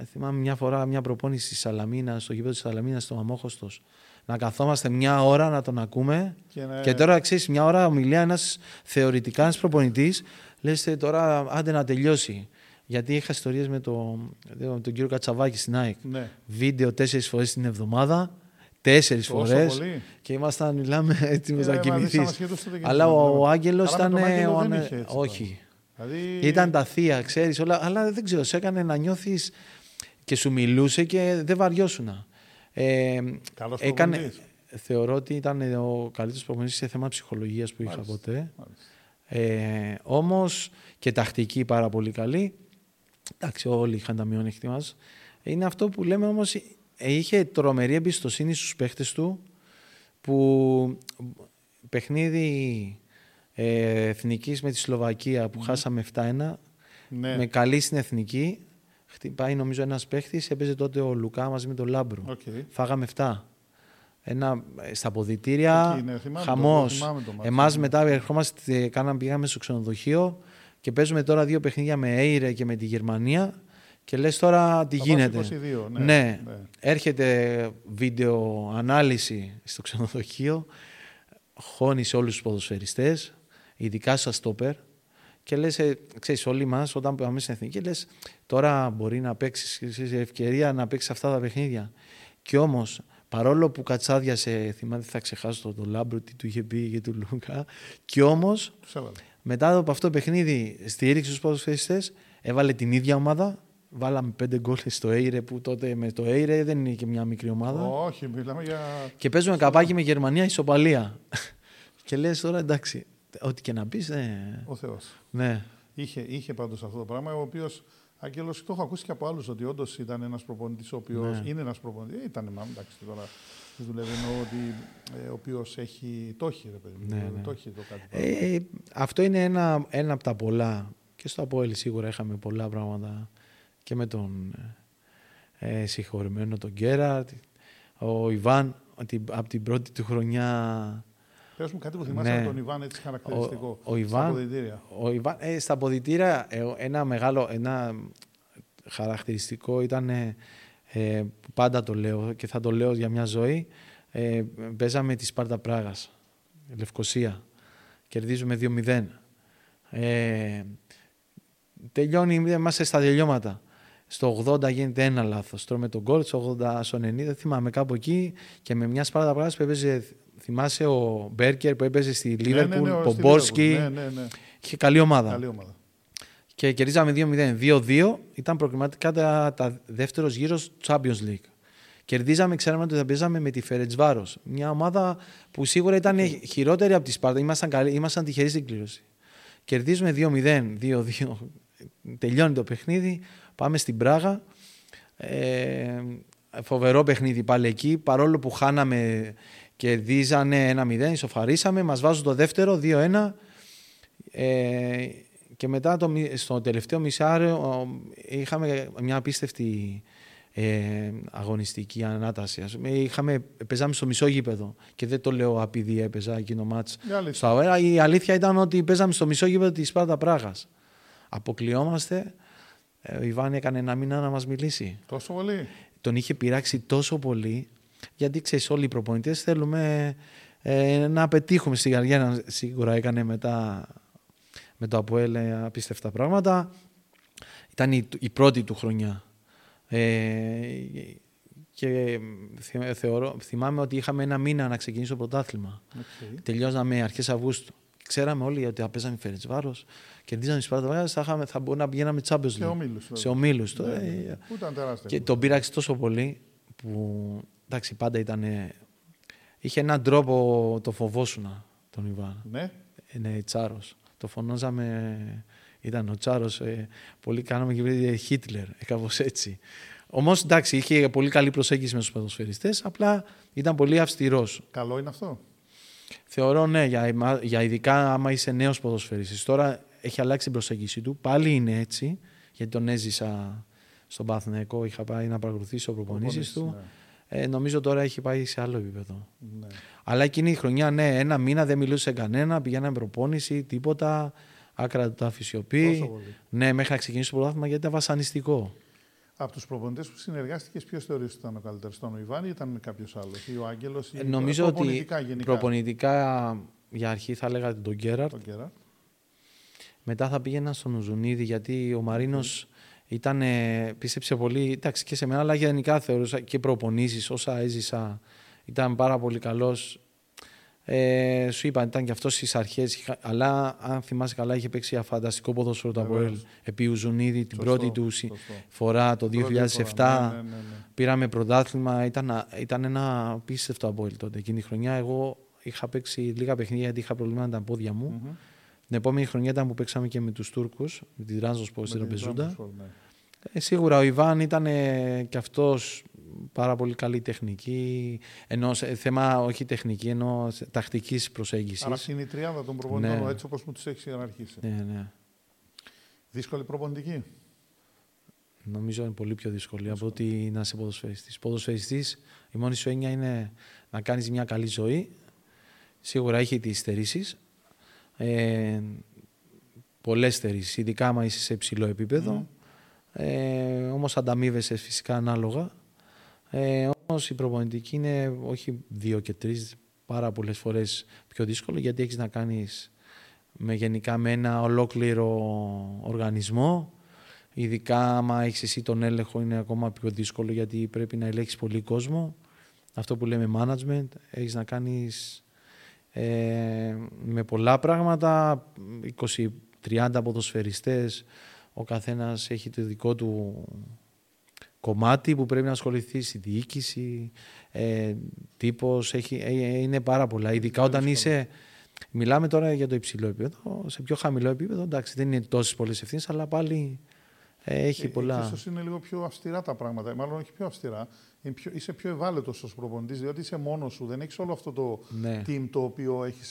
θυμάμαι μια φορά μια προπόνηση στη Σαλαμίνα, στο γήπεδο της Σαλαμίνας, στο Αμόχωστος. Να καθόμαστε μια ώρα να τον ακούμε. Και τώρα ξέρεις, μια ώρα ομιλία ένας προπονητής. Λες τώρα, άντε να τελειώσει. Γιατί είχα ιστορίες με τον κύριο Κατσαβάκη στην ΑΕΚ. Ναι. Βίντεο 4 φορές την εβδομάδα. 4 φορές. Και ήμασταν, μιλάμε, έτοιμοι να κοιμηθείς. Αλλά ο Άγγελος ήταν. Όχι. Ήταν τα θεία, ξέρεις, όλα. Αλλά δεν ξέρω, σε έκανε να νιώθεις και σου μιλούσε και δεν βαριόσουνα. Καλός προπονητής. Θεωρώ ότι ήταν ο καλύτερος προπονητής σε θέμα ψυχολογίας που είχα ποτέ. Όμως και τακτική πάρα πολύ καλή. Εντάξει, όλοι είχαν τα μειονεκτήματά μας. Είναι αυτό που λέμε όμως, είχε τρομερή εμπιστοσύνη στους παίχτες του, που παιχνίδι εθνικής με τη Σλοβακία που χάσαμε 7-1, με καλή στην εθνική, χτυπάει νομίζω ένας παίχτης, έπαιζε τότε ο Λουκά μαζί με τον Λάμπρου. Φάγαμε 7. Στα αποδυτήρια, χαμός. Εμάς μετά ερχόμαστε, πήγαμε στο ξενοδοχείο και παίζουμε τώρα 2 παιχνίδια με Έιρε και με τη Γερμανία και λες τώρα τι γίνεται. 22, ναι. Έρχεται βίντεο ανάλυση στο ξενοδοχείο, χώνει σε όλους τους ποδοσφαιριστές, ειδικά στα στόπερ, και λες, ξέρεις, όλοι μας όταν πάμε στην εθνική λες τώρα μπορεί να παίξεις, ευκαιρία να παίξεις αυτά τα παιχνίδια. Και όμως, παρόλο που κατσάδιασε, θυμάται, θα ξεχάσω τον Λάμπρο τι του είχε πει και του Λούκα, και όμως μετά από αυτό το παιχνίδι στήριξε τους ποδοσφαιριστές, έβαλε την ίδια ομάδα. Βάλαμε 5 γκολ στο Έιρε, που τότε με το Έιρε δεν είναι και μια μικρή ομάδα. Όχι, μιλάμε για. Και παίζουμε καπάκι με Γερμανία, ισοπαλία. Και λες τώρα εντάξει, ό,τι και να πεις. Ναι. Ο Θεός. Ναι. Είχε πάντως αυτό το πράγμα, ο οποίος. Αγγελός, το έχω ακούσει και από άλλους, ότι όντως ήταν ένας προπονητής ο οποίος. Ναι. Είναι ένας προπονητής. Ήταν, εντάξει, τώρα δουλεύει, εννοώ ότι ο οποίος έχει. Το έχει, ρε παιδί μου. Ναι. Το έχει το κάτι. Αυτό είναι ένα από τα πολλά. Και στο ΑΠΟΕΛ σίγουρα είχαμε πολλά πράγματα. Και με τον συγχωρημένο τον Γκέραρτ, ο Ιβάν, από την πρώτη του χρονιά. Πες μου κάτι που θυμάσαι από τον Ιβάν, έτσι χαρακτηριστικό. Ο Ιβάν, στα αποδυτήρια ένα χαρακτηριστικό ήταν, πάντα το λέω και θα το λέω για μια ζωή, παίζαμε τη Σπάρτα Πράγας, Λευκοσία, κερδίζουμε 2-0. Είμαστε στα τελειώματα. Στο 80 γίνεται ένα λάθος. Τρώμε τον γκολ, στο 80, στο 90, θυμάμαι κάπου εκεί, και με μια Σπάρτα Πράγας που έπαιζε, θυμάσαι ο Μπέρκερ που έπαιζε στη Λίβερπουλ, Πομπόρσκι. Ναι. Είχε καλή ομάδα. Και κερδίζαμε 2-0. 2-2 ήταν προκριματικά τα δεύτερος γύρος του Champions League. Κερδίζαμε, ξέραμε ότι θα παίζαμε με τη Φερεντσβάρος. Μια ομάδα που σίγουρα ήταν χειρότερη από τη Σπάρτα. Ήμασταν τυχεροί στην κλήρωση. Κερδίζουμε 2-0, 2-2. Τελειώνει το παιχνίδι. Πάμε στην Πράγα. Φοβερό παιχνίδι πάλι εκεί. Παρόλο που χάναμε, κερδίζανε 1-0, ισοφαρίσαμε. Μας βάζουν το δεύτερο, 2-1. Και μετά στο τελευταίο μισάριο είχαμε μια απίστευτη αγωνιστική ανάταση. Παίζαμε στο μισό γήπεδο. Και δεν το λέω επειδή έπαιζα εκείνο μάτς. Η αλήθεια ήταν ότι παίζαμε στο μισό γήπεδο της Σπάρτα Πράγας. Αποκλειόμαστε. Ο Ιβάν έκανε ένα μήνα να μας μιλήσει. Τόσο πολύ. Τον είχε πειράξει τόσο πολύ, γιατί ξέρεις, όλοι οι προπονητές θέλουμε να πετύχουμε στην καριέρα. Σίγουρα έκανε μετά με το ΑΠΟΕΛ απίστευτα πράγματα. Ήταν η πρώτη του χρονιά. Και θυμάμαι ότι είχαμε ένα μήνα να ξεκινήσει το πρωτάθλημα. Okay. Τελειώσαμε αρχές Αυγούστου. Ξέραμε όλοι ότι θα παίζαμε Φερεντσβάρος, κερδίζαμε Σπάρτα Πράγας, θα μπορούσαμε να πηγαίναμε Champions League. Σε ομίλους. Και τον πείραξε τόσο πολύ που, εντάξει, πάντα ήταν. Είχε έναν τρόπο, το φοβόσουνα τον Ιβάν. Ναι. Είναι τσάρος. Το φωνάζαμε, ήταν ο τσάρος. Πολλοί κάναμε και βρήκε Χίτλερ, κάπως έτσι. Όμως, εντάξει, είχε πολύ καλή προσέγγιση με τους ποδοσφαιριστές, απλά ήταν πολύ αυστηρός. Καλό είναι αυτό. Θεωρώ, ναι, για ειδικά άμα είσαι νέος ποδοσφαιριστής. Τώρα έχει αλλάξει την προσέγγιση του. Πάλι είναι έτσι, γιατί τον έζησα στον Παναθηναϊκό. Είχα πάει να παρακολουθήσω προπονήσεις του. Ναι. Νομίζω τώρα έχει πάει σε άλλο επίπεδο. Ναι. Αλλά εκείνη η χρονιά, ναι, ένα μήνα δεν μιλούσε κανένα, πηγαίναμε προπόνηση, τίποτα. Άκρα του τα φυσιοποιεί. Ναι, μέχρι να ξεκινήσει το πρωτάθλημα, γιατί ήταν βασανιστικό. Από τους προπονητές που συνεργάστηκες, ποιος θεωρείς ότι ήταν ο καλύτερος, ήταν ο Ιβάν ή ήταν κάποιος άλλος, ή ο Άγγελος, ή νομίζω προπονητικά ότι γενικά. Προπονητικά για αρχή θα έλεγα τον Γκέραρτ. Μετά θα πήγαινα στον Ουζουνίδη, γιατί ο Μαρίνος ήταν, πίστεψε πολύ, εντάξει, και σε μένα, αλλά γενικά θεωρούσα και προπονήσεις όσα έζησα. ήταν πάρα πολύ καλός. Σου είπα, ήταν και αυτός στις αρχές, αλλά αν θυμάσαι καλά, είχε παίξει φανταστικό ποδόσφαιρο το ΑΠΟΕΛ επί Ουζουνίδη την πρώτη του φορά το 2007. Ναι. Πήραμε πρωτάθλημα, ήταν ένα απίστευτο ΑΠΟΕΛ τότε. Εκείνη τη χρονιά εγώ είχα παίξει λίγα παιχνίδια γιατί είχα προβλήματα με τα πόδια μου. Mm-hmm. Την επόμενη χρονιά ήταν που παίξαμε και με τους Τούρκους, με την Τρανσπορ στην Ροπεζούντα. Σίγουρα ο Ιβάν ήταν και αυτός πάρα πολύ καλή τεχνική, ενώ θέμα όχι τεχνική, ενώ τακτικής προσέγγισης. Άρα είναι η τριάδα των προπονητών, ναι, έτσι όπως μου τους έχεις αναρχίσει. Ναι, ναι. Δύσκολη προπονητική. Νομίζω είναι πολύ πιο δύσκολη από ότι να είσαι ποδοσφαιριστής. Ποδοσφαιριστής, η μόνη σου έννοια είναι να κάνεις μια καλή ζωή. Σίγουρα έχει τις στερήσεις. Πολλές στερήσεις, ειδικά άμα είσαι σε ψηλό επίπεδο. Όμως ανταμείβεσαι φυσικά ανάλογα. Όμως η προπονητική είναι όχι 2 και 3, πάρα πολλές φορές πιο δύσκολο, γιατί έχεις να κάνεις γενικά με ένα ολόκληρο οργανισμό. Ειδικά άμα έχεις εσύ τον έλεγχο είναι ακόμα πιο δύσκολο, γιατί πρέπει να ελέγχεις πολύ κόσμο. Αυτό που λέμε management, έχεις να κάνεις με πολλά πράγματα, 20-30 ποδοσφαιριστές. Ο καθένας έχει το δικό του κομμάτι που πρέπει να ασχοληθεί, η διοίκηση, τύπος, είναι πάρα πολλά. Ειδικά όταν είσαι, μιλάμε τώρα για το υψηλό επίπεδο, σε πιο χαμηλό επίπεδο, εντάξει, δεν είναι τόσες πολλές ευθύνες, αλλά πάλι έχει πολλά. Ίσως είναι λίγο πιο αυστηρά τα πράγματα, μάλλον όχι πιο αυστηρά. Είσαι πιο ευάλωτος ως προπονητής, διότι είσαι μόνος σου, δεν έχεις όλο αυτό το team το οποίο έχει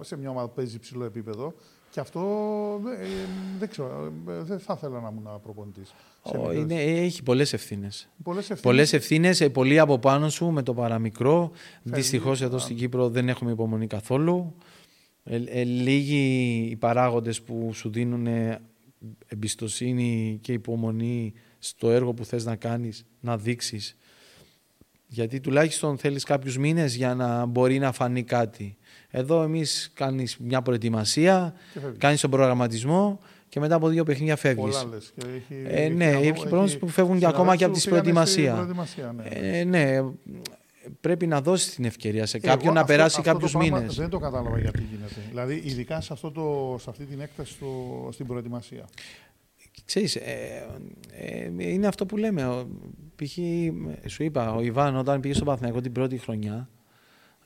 σε μια ομάδα που παίζει υψηλό επίπεδο. Και αυτό δεν ξέρω, δεν θα ήθελα να ήμουν προπονητής. Έχει πολλές ευθύνες. Πολλές ευθύνες, πολλοί από πάνω σου με το παραμικρό. Δυστυχώς εδώ στην Κύπρο δεν έχουμε υπομονή καθόλου. Λίγοι οι παράγοντες που σου δίνουν εμπιστοσύνη και υπομονή στο έργο που θες να κάνεις, να δείξεις. Γιατί τουλάχιστον θέλεις κάποιους μήνες για να μπορεί να φανεί κάτι. Εδώ εμείς κάνεις μια προετοιμασία, κάνεις τον προγραμματισμό και μετά από 2 παιχνίδια φεύγεις. Πολλά λες. Ναι, έχει πρόγραμμα που φεύγουν και ακόμα και από την προετοιμασία. Ναι, πρέπει να δώσεις την ευκαιρία σε κάποιον να περάσει κάποιους μήνες. Δεν το κατάλαβα γιατί γίνεται. Δηλαδή, ειδικά σε αυτή την έκταση στην προετοιμασία. Ξέρεις, είναι αυτό που λέμε. Π.χ. σου είπα, ο Ιβάν όταν πήγε στο Παναθηναϊκό την πρώτη χρονιά,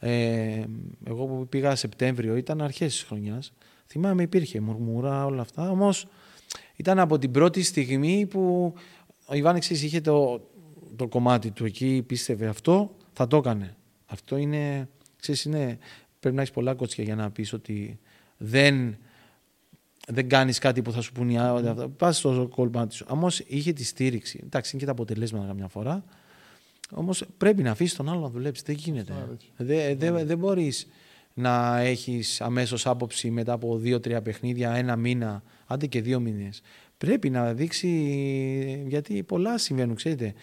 εγώ που πήγα Σεπτέμβριο, ήταν αρχές της χρονιάς, θυμάμαι υπήρχε μουρμούρα, όλα αυτά, όμως ήταν από την πρώτη στιγμή που ο Ιβάν είχε το κομμάτι του εκεί, πίστευε αυτό, θα το έκανε. Αυτό είναι, ξέρεις, πρέπει να έχεις πολλά κότσια για να πεις ότι δεν κάνεις κάτι που θα σου πούνε. Πας στο κομμάτι σου. Όμως είχε τη στήριξη. Εντάξει, είναι και τα αποτελέσματα καμιά φορά. Όμως πρέπει να αφήσεις τον άλλο να δουλέψει. Δεν γίνεται. Δεν μπορείς να έχεις αμέσως άποψη μετά από 2-3 παιχνίδια, 1 μήνα, άντε και 2 μήνες. Πρέπει να δείξει, γιατί πολλά συμβαίνουν, ξέρετε.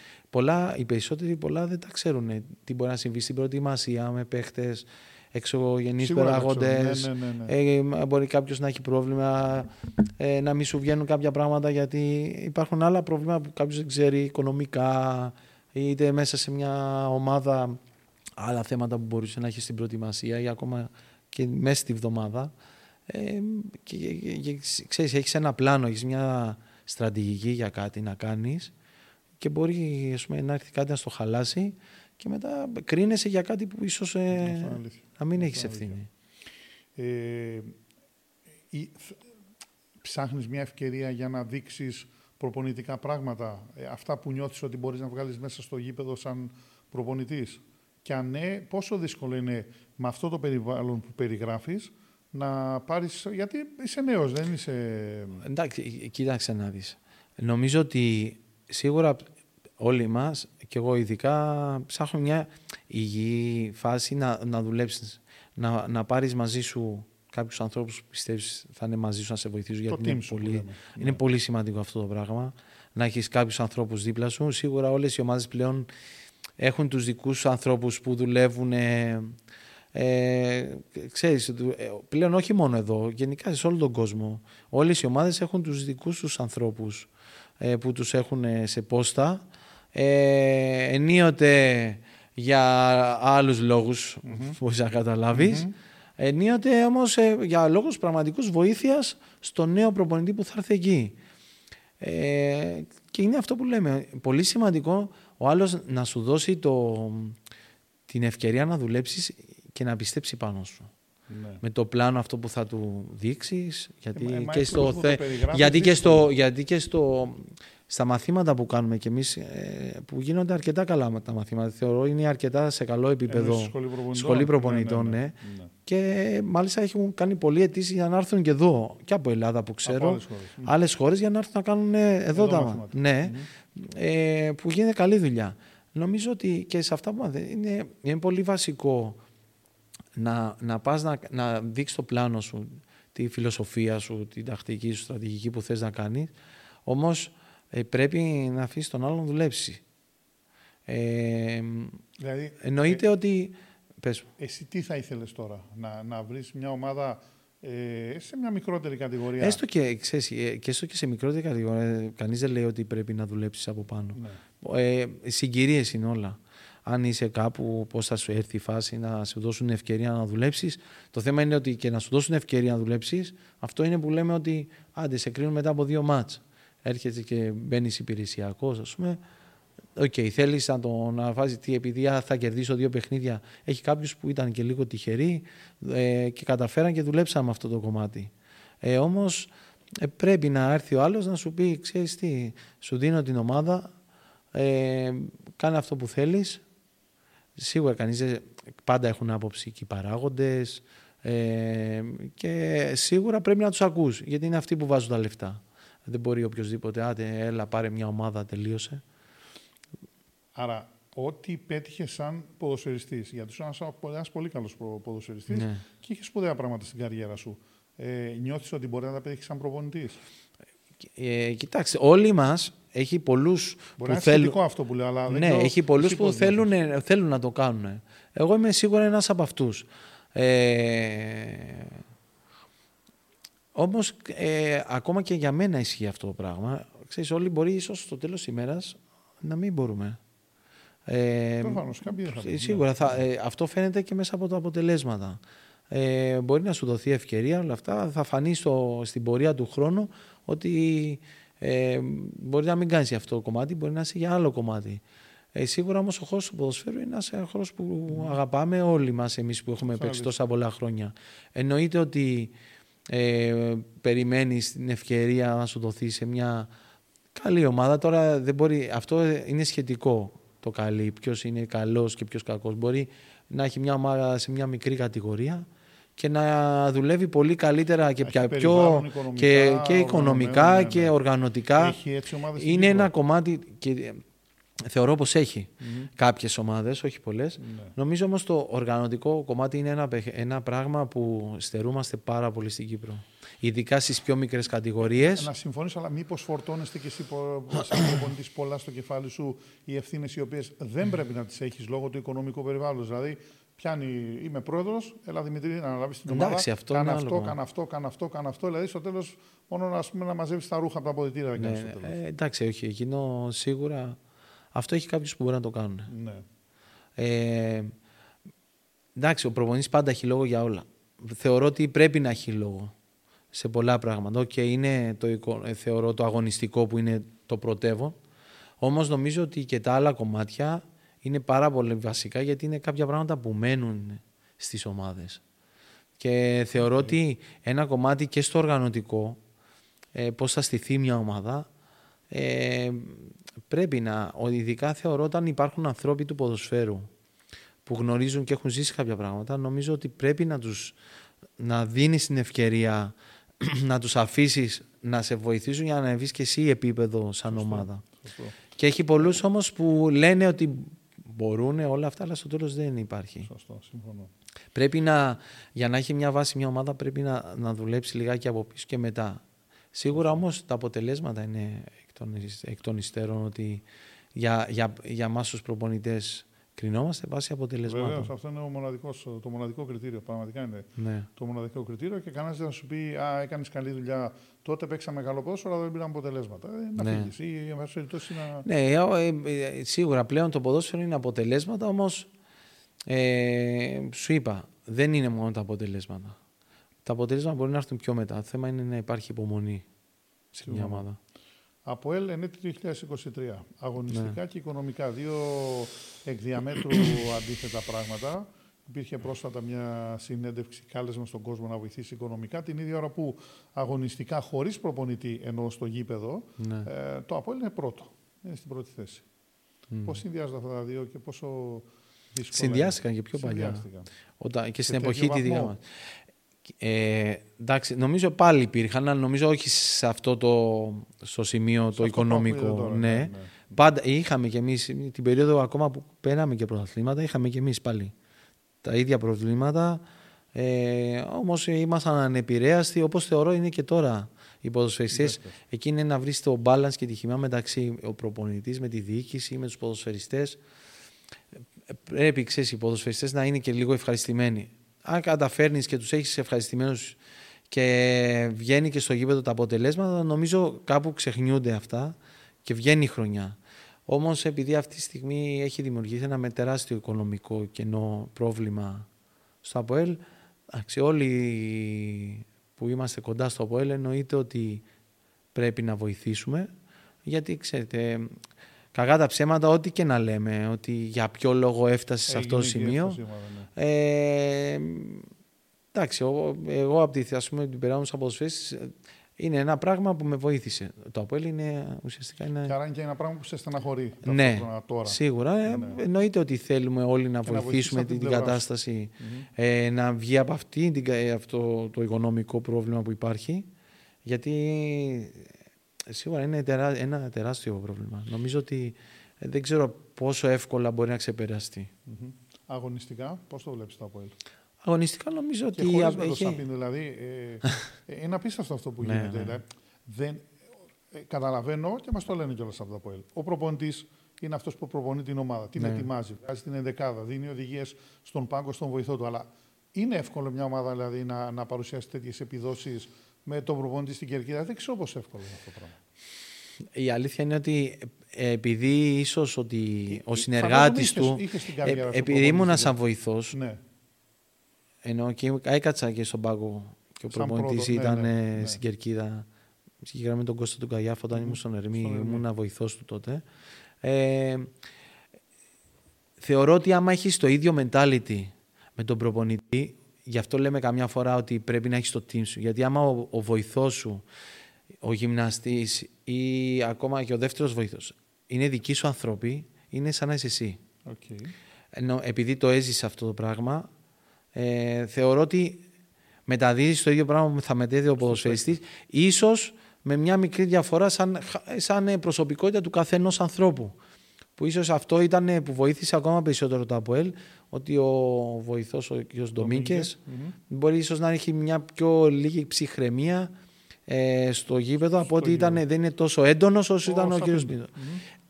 Οι περισσότεροι πολλά δεν τα ξέρουν. Τι μπορεί να συμβεί στην προετοιμασία με παίχτες, εξωγενείς παράγοντες. Μπορεί κάποιος να έχει πρόβλημα, να μην σου βγαίνουν κάποια πράγματα, γιατί υπάρχουν άλλα προβλήματα που κάποιος δεν ξέρει, οικονομικά, είτε μέσα σε μια ομάδα, άλλα θέματα που μπορούσε να έχει στην προετοιμασία ή ακόμα και μέσα στη βδομάδα. Και ξέρεις, έχεις ένα πλάνο, έχεις μια στρατηγική για κάτι να κάνεις και μπορεί, ας πούμε, να έρθει κάτι να στο χαλάσει και μετά κρίνεσαι για κάτι που ίσως να μην έχεις ευθύνη. Ψάχνεις μια ευκαιρία για να δείξεις προπονητικά πράγματα, αυτά που νιώθεις ότι μπορείς να βγάλεις μέσα στο γήπεδο σαν προπονητής. Και αν ναι, πόσο δύσκολο είναι με αυτό το περιβάλλον που περιγράφεις να πάρεις, γιατί είσαι νέος, δεν είσαι... Εντάξει, κοίταξε να δεις. Νομίζω ότι σίγουρα όλοι μας, και εγώ ειδικά, ψάχνω μια υγιή φάση να δουλέψεις, να πάρεις μαζί σου κάποιους ανθρώπους που πιστεύεις θα είναι μαζί σου να σε βοηθήσουν, γιατί είναι πολύ σημαντικό αυτό το πράγμα. Να έχεις κάποιους ανθρώπους δίπλα σου. Σίγουρα όλες οι ομάδες πλέον έχουν τους δικούς τους ανθρώπους που δουλεύουν. Ξέρεις, πλέον όχι μόνο εδώ, γενικά σε όλο τον κόσμο. Όλες οι ομάδες έχουν τους δικούς τους ανθρώπους που τους έχουν σε πόστα. Ενίοτε για άλλους λόγους που θα καταλάβεις. Ενίοτε όμως για λόγους πραγματικούς βοήθειας στον νέο προπονητή που θα έρθει εκεί. Και είναι αυτό που λέμε. Πολύ σημαντικό ο άλλος να σου δώσει την ευκαιρία να δουλέψεις και να πιστέψει πάνω σου. Ναι. Με το πλάνο αυτό που θα του δείξεις. Στα μαθήματα που κάνουμε κι εμείς, που γίνονται αρκετά καλά τα μαθήματα, θεωρώ είναι αρκετά σε καλό επίπεδο. Σχολή προπονητών, ναι. Και μάλιστα έχουν κάνει πολλοί αιτήσεις για να έρθουν και εδώ, και από Ελλάδα που ξέρω, από άλλες χώρες, για να έρθουν να κάνουν εδώ τα μαθήματα. Ναι, που γίνεται καλή δουλειά. Νομίζω ότι και σε αυτά που είναι πολύ βασικό να πας να δείξεις το πλάνο σου, τη φιλοσοφία σου, την τακτική σου, στρατηγική που θες να κάνεις. Όμως πρέπει να αφήσεις τον άλλον δουλέψει. Δηλαδή, εννοείται ότι... Πες. Εσύ τι θα ήθελες τώρα, να βρεις μια ομάδα σε μια μικρότερη κατηγορία? Έστω και, ξέρεις, και σε μικρότερη κατηγορία, κανείς δεν λέει ότι πρέπει να δουλέψεις από πάνω. Ναι. Συγκυρίες είναι όλα. Αν είσαι κάπου, πώς θα σου έρθει η φάση να σου δώσουν ευκαιρία να δουλέψεις. Το θέμα είναι ότι και να σου δώσουν ευκαιρία να δουλέψεις, αυτό είναι που λέμε ότι άντε σε κρίνουν μετά από 2 μάτς. Έρχεσαι και μπαίνεις υπηρεσιακός, ας πούμε. Okay, θέλεις να τον βάζεις, επειδή θα κερδίσω 2 παιχνίδια. Έχει κάποιους που ήταν και λίγο τυχεροί και καταφέραν και δουλέψαν με αυτό το κομμάτι. Όμως πρέπει να έρθει ο άλλος να σου πει: ξέρεις τι, σου δίνω την ομάδα, κάνε αυτό που θέλεις. Σίγουρα πάντα έχουν άποψη και οι παράγοντες και σίγουρα πρέπει να τους ακούς, γιατί είναι αυτοί που βάζουν τα λεφτά. Δεν μπορεί οποιοδήποτε, έλα πάρε μια ομάδα, τελείωσε. Άρα, ό,τι πέτυχε σαν ποδοσφαιριστής, γιατί είσαι ένας πολύ καλός ποδοσφαιριστής, ναι, και είχε σπουδαία πράγματα στην καριέρα σου. Νιώθεις ότι μπορεί να τα πετύχει σαν προπονητής? Κοιτάξτε, όλοι μας έχει πολλούς που θέλουν. Είναι θετικό αυτό που λέω, αλλά δεν ξέρω, έχει πολλούς που θέλουν να το κάνουν. Εγώ είμαι σίγουρα ένας από αυτούς. Όμως ακόμα και για μένα ισχύει αυτό το πράγμα. Ξέρεις, όλοι μπορεί ίσως στο τέλος της ημέρας να μην μπορούμε. Προφανώς, κάποιοι θα σίγουρα. Αυτό φαίνεται και μέσα από τα αποτελέσματα. Μπορεί να σου δοθεί ευκαιρία, όλα αυτά. Θα φανεί στην πορεία του χρόνου ότι μπορεί να μην κάνεις αυτό το κομμάτι, μπορεί να είσαι για άλλο κομμάτι. Σίγουρα όμως ο χώρος του ποδοσφαίρου είναι ένας χώρος που αγαπάμε όλοι μας εμείς που έχουμε παίξει τόσα πολλά χρόνια. Εννοείται ότι περιμένεις την ευκαιρία να σου δοθεί σε μια καλή ομάδα. Τώρα δεν μπορεί, αυτό είναι σχετικό το καλή, ποιος είναι καλός και ποιος κακός. Μπορεί να έχει μια ομάδα σε μια μικρή κατηγορία και να δουλεύει πολύ καλύτερα και πιο και οικονομικά και οργανωτικά. Είναι ένα κομμάτι και θεωρώ πως έχει κάποιες ομάδες, όχι πολλές. Νομίζω όμως το οργανωτικό κομμάτι είναι ένα πράγμα που στερούμαστε πάρα πολύ στην Κύπρο. Ειδικά στις πιο μικρές κατηγορίες. Να συμφωνήσω, αλλά μήπως φορτώνεστε και εσύ σαν προπονητής πολλά στο κεφάλι σου οι ευθύνες οι οποίες δεν πρέπει να τις έχεις λόγω του οικονομικού περιβάλλοντος. Δηλαδή, είμαι πρόεδρος, έλα Δημητρή να αναλάβεις την ομάδα. Κάνε αυτό. Δηλαδή, στο τέλος, μόνο να μαζεύεις τα ρούχα από τα αποδυτήρια. Εντάξει, όχι, εκείνο σίγουρα. Αυτό έχει κάποιους που μπορεί να το κάνουν. Ναι. Εντάξει, ο προπονητής πάντα έχει λόγο για όλα. Θεωρώ ότι πρέπει να έχει λόγο σε πολλά πράγματα. Και είναι θεωρώ το αγωνιστικό που είναι το πρωτεύον. Όμως νομίζω ότι και τα άλλα κομμάτια είναι πάρα πολύ βασικά, γιατί είναι κάποια πράγματα που μένουν στις ομάδες. Και θεωρώ ότι ένα κομμάτι και στο οργανωτικό, πώς θα στηθεί μια ομάδα, πρέπει να, ειδικά θεωρώ όταν υπάρχουν ανθρώποι του ποδοσφαίρου που γνωρίζουν και έχουν ζήσει κάποια πράγματα, νομίζω ότι πρέπει να δίνεις την ευκαιρία να τους αφήσεις να σε βοηθήσουν για να ανεβείς και εσύ επίπεδο σαν ομάδα. Και έχει πολλούς όμως που λένε ότι μπορούν όλα αυτά, αλλά στο τέλος δεν υπάρχει. Σωστό, συμφωνώ. Πρέπει για να έχει μια βάση μια ομάδα, πρέπει να δουλέψει λιγάκι από πίσω και μετά. Σίγουρα όμως τα αποτελέσματα είναι εκ των υστέρων, ότι για εμάς τους προπονητές Κρινόμαστε βάσει αποτελεσμάτων. Βεβαίως, αυτό είναι το μοναδικό κριτήριο. Πραγματικά είναι το μοναδικό κριτήριο και κανένας δεν θα σου πει: Α, έκανες καλή δουλειά. Τότε παίξαμε καλό πόσο, αλλά δεν πήραμε αποτελέσματα. Ναι, σίγουρα πλέον το ποδόσφαιρο είναι αποτελέσματα, όμως σου είπα, δεν είναι μόνο τα αποτελέσματα. Τα αποτελέσματα μπορεί να έρθουν πιο μετά. Το θέμα είναι να υπάρχει υπομονή σε μια ομάδα. ΑΠΟΕΛ ενέτη 2023. Αγωνιστικά και οικονομικά. Δύο εκ διαμέτρου αντίθετα πράγματα. Υπήρχε πρόσφατα μια συνέντευξη, κάλεσμα στον κόσμο να βοηθήσει οικονομικά. Την ίδια ώρα που αγωνιστικά, χωρίς προπονητή, ενώ στο γήπεδο, το ΑΠΟΕΛ είναι πρώτο. Είναι στην πρώτη θέση. Πώς συνδυάζονται αυτά τα δύο και πόσο δύσκολα. Συνδυάστηκαν και πιο παλιά. Και στην εποχή τη δικά μας. Εντάξει, νομίζω πάλι υπήρχαν, αλλά νομίζω όχι σε αυτό στο σημείο σε το οικονομικό. Τώρα, ναι. Πάντα, είχαμε κι εμείς την περίοδο ακόμα που πέραμε και πρωταθλήματα, είχαμε κι εμείς πάλι τα ίδια προβλήματα. Όμως ήμασταν ανεπηρέαστοι, όπως θεωρώ είναι και τώρα οι ποδοσφαιριστές. Εκεί είναι να βρεις το balance και τη χημεία μεταξύ ο προπονητής με τη διοίκηση, με τους ποδοσφαιριστές. Πρέπει, ξέρεις, οι ποδοσφαιριστές να είναι και λίγο ευχαριστημένοι. Αν καταφέρνεις και τους έχεις ευχαριστημένους και βγαίνει και στο γήπεδο τα αποτελέσματα, νομίζω κάπου ξεχνιούνται αυτά και βγαίνει η χρονιά. Όμως επειδή αυτή τη στιγμή έχει δημιουργηθεί ένα με τεράστιο οικονομικό κενό πρόβλημα στο ΑΠΟΕΛ, όλοι που είμαστε κοντά στο ΑΠΟΕΛ εννοείται ότι πρέπει να βοηθήσουμε, γιατί ξέρετε, κακά τα ψέματα, ό,τι και να λέμε, ότι για ποιο λόγο έφτασε σε αυτό το σημείο. Εντάξει, εγώ από την περίοδο μου αποσφαίσεις, είναι ένα πράγμα που με βοήθησε. Το ΑΠΟΕΛ είναι ουσιαστικά ένα. Άρα είναι και ένα πράγμα που σε στεναχωρεί. Ναι, τώρα. Σίγουρα. Εννοείται ότι θέλουμε όλοι να βοηθήσουμε την κατάσταση να βγει από αυτό το οικονομικό πρόβλημα που υπάρχει. Γιατί σίγουρα είναι ένα τεράστιο πρόβλημα. Νομίζω ότι δεν ξέρω πόσο εύκολα μπορεί να ξεπεραστεί. Αγωνιστικά, πώς το βλέπεις το ΑΠΟΕΛ? Αγωνιστικά νομίζω και ότι. Χωρίς με το Σαπίν, δηλαδή. Είναι απίστευτο αυτό που γίνεται. Δηλαδή. Καταλαβαίνω και μας το λένε κιόλας από το ΑΠΟΕΛ. Ο προπονητής είναι αυτός που προπονεί την ομάδα, την ετοιμάζει, βγάζει την ενδεκάδα, δίνει οδηγίες στον πάγκο, στον βοηθό του. Αλλά είναι εύκολο μια ομάδα δηλαδή, να παρουσιάσει τέτοιες επιδόσεις με τον προπονητή στην κερκίδα? Δεν ξέρω πόσο εύκολο είναι αυτό το πράγμα. Η αλήθεια είναι ότι επειδή ίσως ότι ο συνεργάτης του. Επειδή ήμουν σαν βοηθός. Ενώ και έκατσα και στον πάγκο και ο προπονητής ήταν στην κερκίδα. Συγκεκριμένα με τον Κώστα του Καγιάφ, όταν ήμουν στον Ερμή, ήμουν βοηθός του τότε. Θεωρώ ότι άμα έχεις το ίδιο mentality με τον προπονητή, γι' αυτό λέμε καμιά φορά ότι πρέπει να έχεις το team σου. Γιατί άμα ο βοηθός σου, ο γυμναστής ή ακόμα και ο δεύτερος βοηθός είναι δικοί σου ανθρώποι, είναι σαν να είσαι εσύ. Ενώ, επειδή το έζησε αυτό το πράγμα, θεωρώ ότι μεταδίδεις το ίδιο πράγμα που θα μετέδει ο ποδοσφαιριστής, ίσως με μια μικρή διαφορά σαν προσωπικότητα του καθενός ανθρώπου. Που ίσως αυτό ήταν που βοήθησε ακόμα περισσότερο το ΑΠΟΕΛ, ότι ο βοηθός, ο κ. Ντομίνκες, μπορεί ίσως να έχει μια πιο λίγη ψυχραιμία στο γήπεδο, από ότι δεν είναι τόσο έντονος όσο ήταν ο κ. Μπίνο.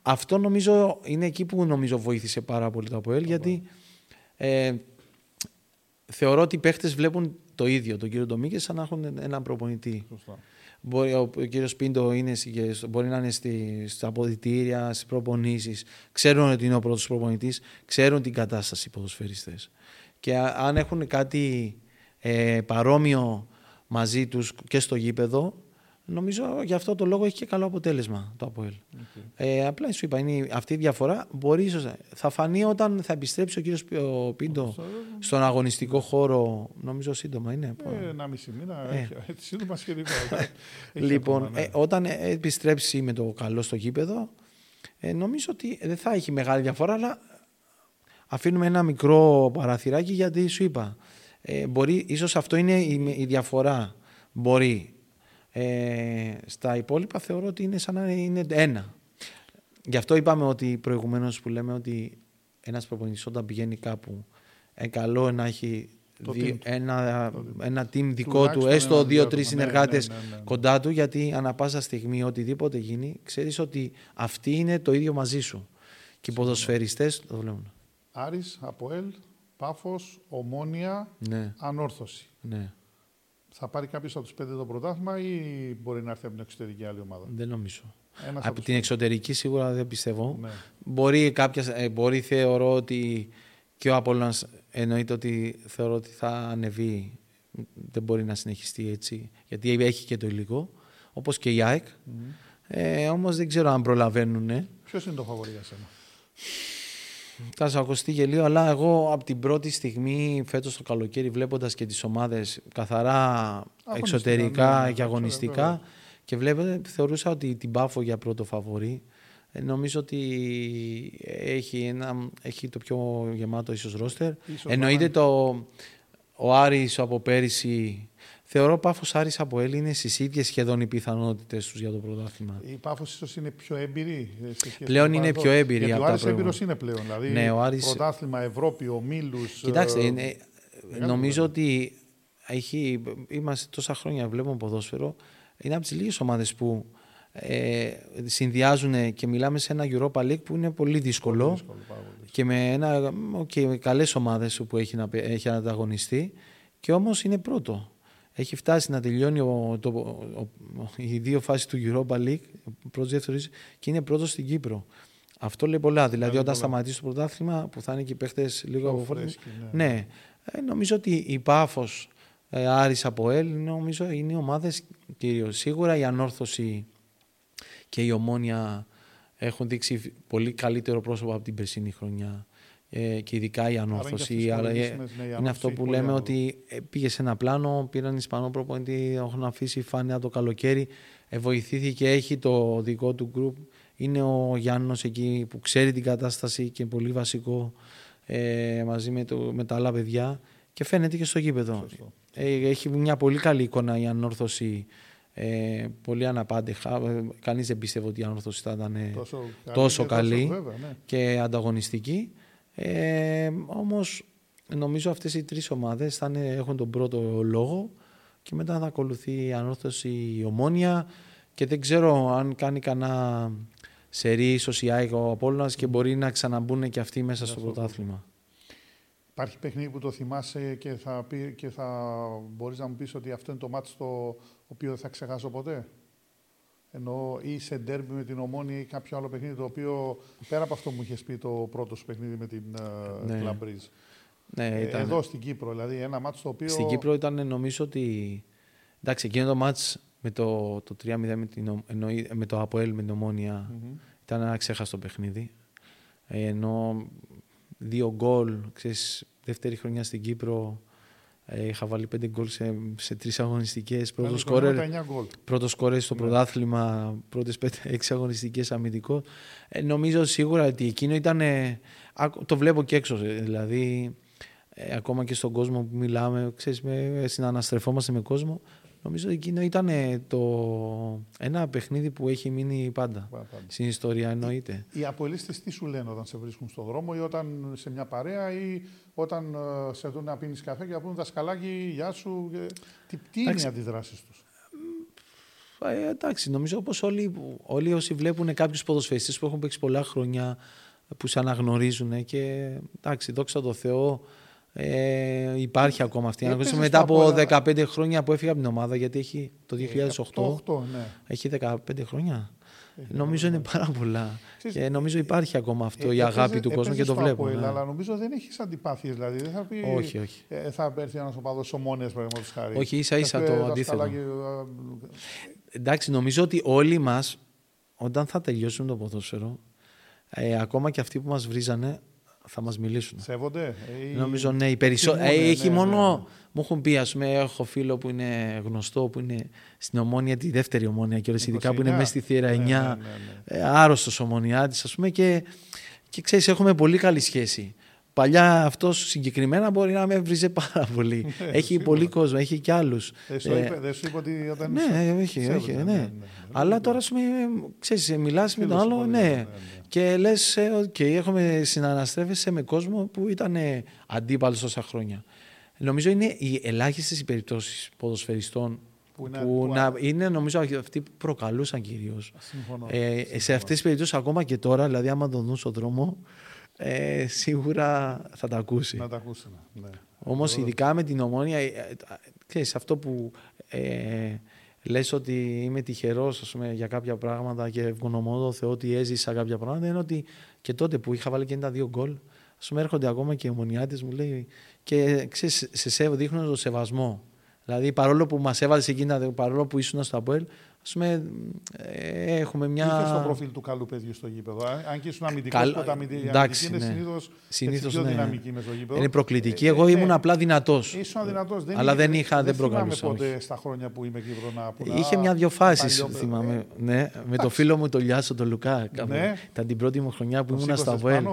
Αυτό νομίζω είναι εκεί που νομίζω βοήθησε πάρα πολύ το ΑΠΟΕΛ, γιατί θεωρώ ότι οι παίχτες βλέπουν το ίδιο τον κύριο Ντομίκες σαν να έχουν έναν προπονητή. Μπορεί, ο κύριος Πίντο μπορεί να είναι στα αποδυτήρια, στις προπονήσεις. Ξέρουν ότι είναι ο πρώτος προπονητής, ξέρουν την κατάσταση οι ποδοσφαιριστές. Και αν έχουν κάτι παρόμοιο μαζί τους και στο γήπεδο, νομίζω γι' αυτό το λόγο έχει και καλό αποτέλεσμα το ΑΠΟΕΛ. Απλά σου είπα, είναι αυτή η διαφορά μπορεί ίσως θα φανεί όταν θα επιστρέψει ο κύριος Πίντο στον αγωνιστικό χώρο, νομίζω σύντομα είναι. Ένα μισή μήνα, έτσι σύντομα σχετικά. Λοιπόν, όταν επιστρέψει με το καλό στο γήπεδο, νομίζω ότι δεν θα έχει μεγάλη διαφορά, αλλά αφήνουμε ένα μικρό παραθυράκι γιατί σου είπα, ίσως αυτό είναι η διαφορά, μπορεί. Στα υπόλοιπα θεωρώ ότι είναι σαν να είναι ένα. Γι' αυτό είπαμε ότι προηγουμένως που λέμε ότι ένας προπονητής όταν πηγαίνει κάπου καλό να έχει ένα team δικό του, έστω 2-3 συνεργάτες κοντά του, γιατί ανά πάσα στιγμή οτιδήποτε γίνει, ξέρεις ότι αυτοί είναι το ίδιο μαζί σου. Και οι ποδοσφαιριστές το βλέπουν. Άρης, ΑΠΟΕΛ, Πάφος, Ομόνια, ναι. Ανόρθωση. Ναι. Θα πάρει κάποιος από τους 5 το πρωτάθλημα ή μπορεί να έρθει από την εξωτερική άλλη ομάδα? Δεν νομίζω. Ένας από την εξωτερική σίγουρα δεν πιστεύω. Ναι. Μπορεί θεωρώ ότι και ο Απόλλωνας εννοείται ότι θεωρώ ότι θα ανεβεί. Δεν μπορεί να συνεχιστεί έτσι. Γιατί έχει και το υλικό. Όπως και η ΑΕΚ. Mm-hmm. Όμως δεν ξέρω αν προλαβαίνουν. Ποιος είναι το φαβορί για σένα? Θα σου ακουστεί γελίο, αλλά εγώ από την πρώτη στιγμή φέτος το καλοκαίρι, βλέποντας και τις ομάδες καθαρά εξωτερικά και αγωνιστικά, και βλέπετε, θεωρούσα ότι την Πάφο για πρώτο φαβορί. Νομίζω ότι έχει το πιο γεμάτο ίσως ρόστερ. Εννοείται ο Άρης από πέρυσι. Θεωρώ Πάφος, Άρης, ΑΠΟΕΛ είναι στις ίδιες σχεδόν οι πιθανότητες τους για το πρωτάθλημα. Η Πάφος ίσως είναι πιο έμπειρη. Πλέον είναι πιο έμπειρη. Γιατί ο Άρης έμπειρος είναι πλέον. Δηλαδή ναι, πρωτάθλημα, Ευρώπη, ομίλους. Κοιτάξτε, νομίζω ότι είμαστε τόσα χρόνια, βλέπουμε ποδόσφαιρο. Είναι από τις λίγες ομάδες που συνδυάζουν, και μιλάμε σε ένα Europa League που είναι πολύ δύσκολο. Και με καλές ομάδες που έχει ανταγωνιστεί. Και όμως είναι πρώτο. Έχει φτάσει να τελειώνει οι δύο φάσεις του Europa League, πρώτος δεύτερος, και είναι πρώτος στην Κύπρο. Αυτό λέει πολλά. Δηλαδή, όταν σταματήσει το πρωτάθλημα, που θα είναι και οι παίχτες λίγο από φρέσκι. Ναι. Νομίζω ότι η Πάφος, Άρης, ΑΠΟΕΛ, νομίζω είναι οι ομάδες κυρίως. Σίγουρα η Ανόρθωση και η Ομόνια έχουν δείξει πολύ καλύτερο πρόσωπο από την περσινή χρονιά. Και ειδικά η Ανόρθωση. Άρα είναι αυτό που λέμε ότι πήγε σε ένα πλάνο, πήραν Ισπανό προπονητή, έχουν αφήσει φάνεια το καλοκαίρι, βοηθήθηκε, έχει το δικό του γκρουπ. Είναι ο Γιάννος εκεί που ξέρει την κατάσταση και πολύ βασικό μαζί με τα άλλα παιδιά, και φαίνεται και στο γήπεδο. Έχει μια πολύ καλή εικόνα η Ανόρθωση. Πολύ αναπάντεχα. Κανείς δεν πίστευε ότι η Ανόρθωση θα ήταν τόσο καλή και ανταγωνιστική. Όμως νομίζω αυτές οι τρεις ομάδες έχουν τον πρώτο λόγο, και μετά θα ακολουθεί η Ανόρθωση, η Ομόνια, και δεν ξέρω αν κάνει κανένα σερί ίσως η ΑΕΚ, ο Απόλλωνας, και μπορεί να ξαναμπούν και αυτοί μέσα στο πρωτάθλημα. Υπάρχει παιχνίδι που το θυμάσαι και θα μπορείς να μου πεις ότι αυτό είναι το μάτς το οποίο δεν θα ξεχάσω ποτέ? Εννοώ ή σε ντέρμπι με την Ομόνια ή κάποιο άλλο παιχνίδι, το οποίο πέρα από αυτό μου είχες πει το πρώτο σου παιχνίδι με την Λαμπρίζ. Ναι, ήταν. Εδώ στην Κύπρο, δηλαδή ένα μάτς το οποίο. Στην Κύπρο ήταν, νομίζω ότι. Εντάξει, εκείνο το μάτς με το 3-0 με το ΑΠΟΕΛ με την Ομόνια ήταν ένα ξέχαστο παιχνίδι. Ενώ 2 γκολ, ξέρεις, δεύτερη χρονιά στην Κύπρο. Είχα βάλει 5 γκολ σε 3 αγωνιστικές. Πρώτο σκόρερ στο πρωτάθλημα, πρώτες 5-6 αγωνιστικές αμυντικό. Νομίζω σίγουρα ότι εκείνο ήταν. Το βλέπω και έξω. Δηλαδή, ακόμα και στον κόσμο που μιλάμε, ξέρεις, συναναστρεφόμαστε με κόσμο. Νομίζω ότι εκείνο ήταν ένα παιχνίδι που έχει μείνει πάντα. Στην ιστορία, εννοείται. Οι αποελίστες τι σου λένε όταν σε βρίσκουν στον δρόμο ή όταν σε μια παρέα ή όταν σε δουν να πίνεις καφέ και να πούν Δασκαλάκη, γεια σου. Τι είναι οι αντιδράσεις τους? Εντάξει, νομίζω όπως όλοι όσοι βλέπουν κάποιους ποδοσφαιριστές που έχουν παίξει πολλά χρόνια, που σε αναγνωρίζουν, και εντάξει, δόξα τω Θεώ. Υπάρχει ακόμα αυτή η αναγνώριση. Μετά από 15 χρόνια που έφυγα από την ομάδα, γιατί έχει το 2008. 8, ναι. Έχει 15 χρόνια. Νομίζω είναι πάρα πολλά. Και νομίζω υπάρχει ακόμα αυτό η αγάπη του κόσμου και το βλέπω. Αλλά νομίζω δεν έχεις αντιπάθειες. Δηλαδή δεν θα πει. Όχι. Θα έρθει ένας οπαδός Ομόνιας, παραδείγματος χάρη. Όχι, ίσα-ίσα το αντίθετο. Εντάξει, νομίζω ότι όλοι μας, όταν θα τελειώσουν το ποδόσφαιρο, ακόμα και αυτοί που μας βρίζανε, θα μας μιλήσουν. Σέβονται. Νομίζω ναι. Μόνο. Μου έχουν πει, ας πούμε, έχω φίλο που είναι γνωστό, που είναι στην Ομόνια, τη δεύτερη Ομόνια και ειδικά που είναι μέσα στη Θύρα 9. Άρρωστος Ομονιάτης, ας πούμε, και ξέρεις, έχουμε πολύ καλή σχέση. Παλιά αυτός συγκεκριμένα μπορεί να με βρίζε πάρα πολύ. Έχει πολύ κόσμο, έχει και άλλους. Δεν σου είπα ότι όταν. Ναι, έχει. Ναι. Αλλά τώρα, ξέρεις, μιλάς με τον άλλο, ναι. Και λες, έχουμε συναναστρέφεσαι με κόσμο που ήταν αντίπαλος τόσα χρόνια. Νομίζω είναι οι ελάχιστες οι περιπτώσεις ποδοσφαιριστών που είναι νομίζω αυτοί που προκαλούσαν κυρίως. Σε αυτές τις περιπτώσεις, ακόμα και τώρα, δηλαδή, άμα τον δουν στον δρόμο. σίγουρα θα τα ακούσει. Να τα ακούσουμε, ναι. Όμως ειδικά με την Ομόνια, ξέρεις, αυτό που λες ότι είμαι τυχερός, ας πούμε, για κάποια πράγματα και ευγνωμονώ το Θεό ότι έζησα κάποια πράγματα, είναι ότι και τότε που είχα βάλει και τα 2 γκολ, ας πούμε, έρχονται ακόμα και οι ομονιάτες, μου λέει, και ξέρεις, δείχνουν τον σεβασμό. Δηλαδή, παρόλο που μας έβαζες εκείνα, παρόλο που ήσουν στο ΑΠΟΕΛ, ας πούμε, έχουμε μια. Είχε στο προφίλ του καλού παιδιού στο γήπεδο. Αν και ήσουν αμυντικός, τότε αμυντική είναι συνήθως πιο δυναμική με το γήπεδο. Είναι προκλητική. Εγώ ήμουν απλά δυνατός. Ήσουν δυνατός. Αλλά δεν προκαλούσα. Δεν ποτέ στα χρόνια που είμαι Κύπρο να. Είχε μια-δυο φάσεις, θυμάμαι. Ναι, με το φίλο μου τον Λιάσο, τον Λουκά. Ήταν την πρώτη μου χρονιά που ήμουν στο ΑΠΟΕΛ.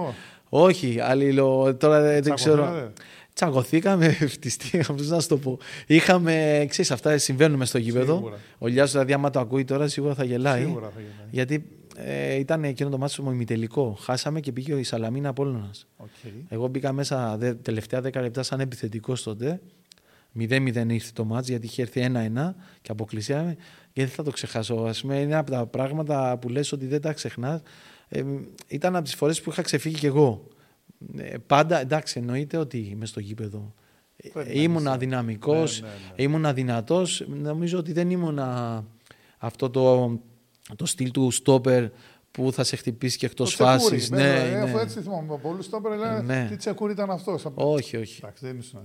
Όχι, αλληλό. Τώρα δεν ξέρω. Τσακωθήκαμε, φτιστήκαμε, να σου το πω. Είχαμε, ξέρεις, αυτά συμβαίνουν στο γήπεδο. Σίγουρα. Ο Λιάσος, δηλαδή, άμα το ακούει τώρα, σίγουρα θα γελάει. Γιατί ήταν εκείνο το μάτσο μου ημιτελικό. Χάσαμε και πήγε η Σαλαμίνα Απόλλωνας. Okay. Εγώ μπήκα μέσα τελευταία 10 λεπτά σαν επιθετικός τότε. 0-0 ήρθε το μάτσο, γιατί είχε έρθει 1-1 και αποκλεισιάμε. Και δεν θα το ξεχάσω. Ας πούμε, είναι από τα πράγματα που λες ότι δεν τα ξεχνάς. Ήταν από τις φορές που είχα ξεφύγει κι εγώ. Πάντα, εντάξει, εννοείται ότι είμαι στο γήπεδο. Ήμουνα δυναμικός, ήμουνα δυνατός. Νομίζω ότι δεν ήμουνα αυτό το στυλ του στόπερ που θα σε χτυπήσει και εκτός φάσης. Ναι, αφού έτσι θυμάμαι. Πολλούς στόπερ λένε τι τσεκούρι ήταν αυτός. Όχι, όχι. Εντάξει, δεν ήσουν.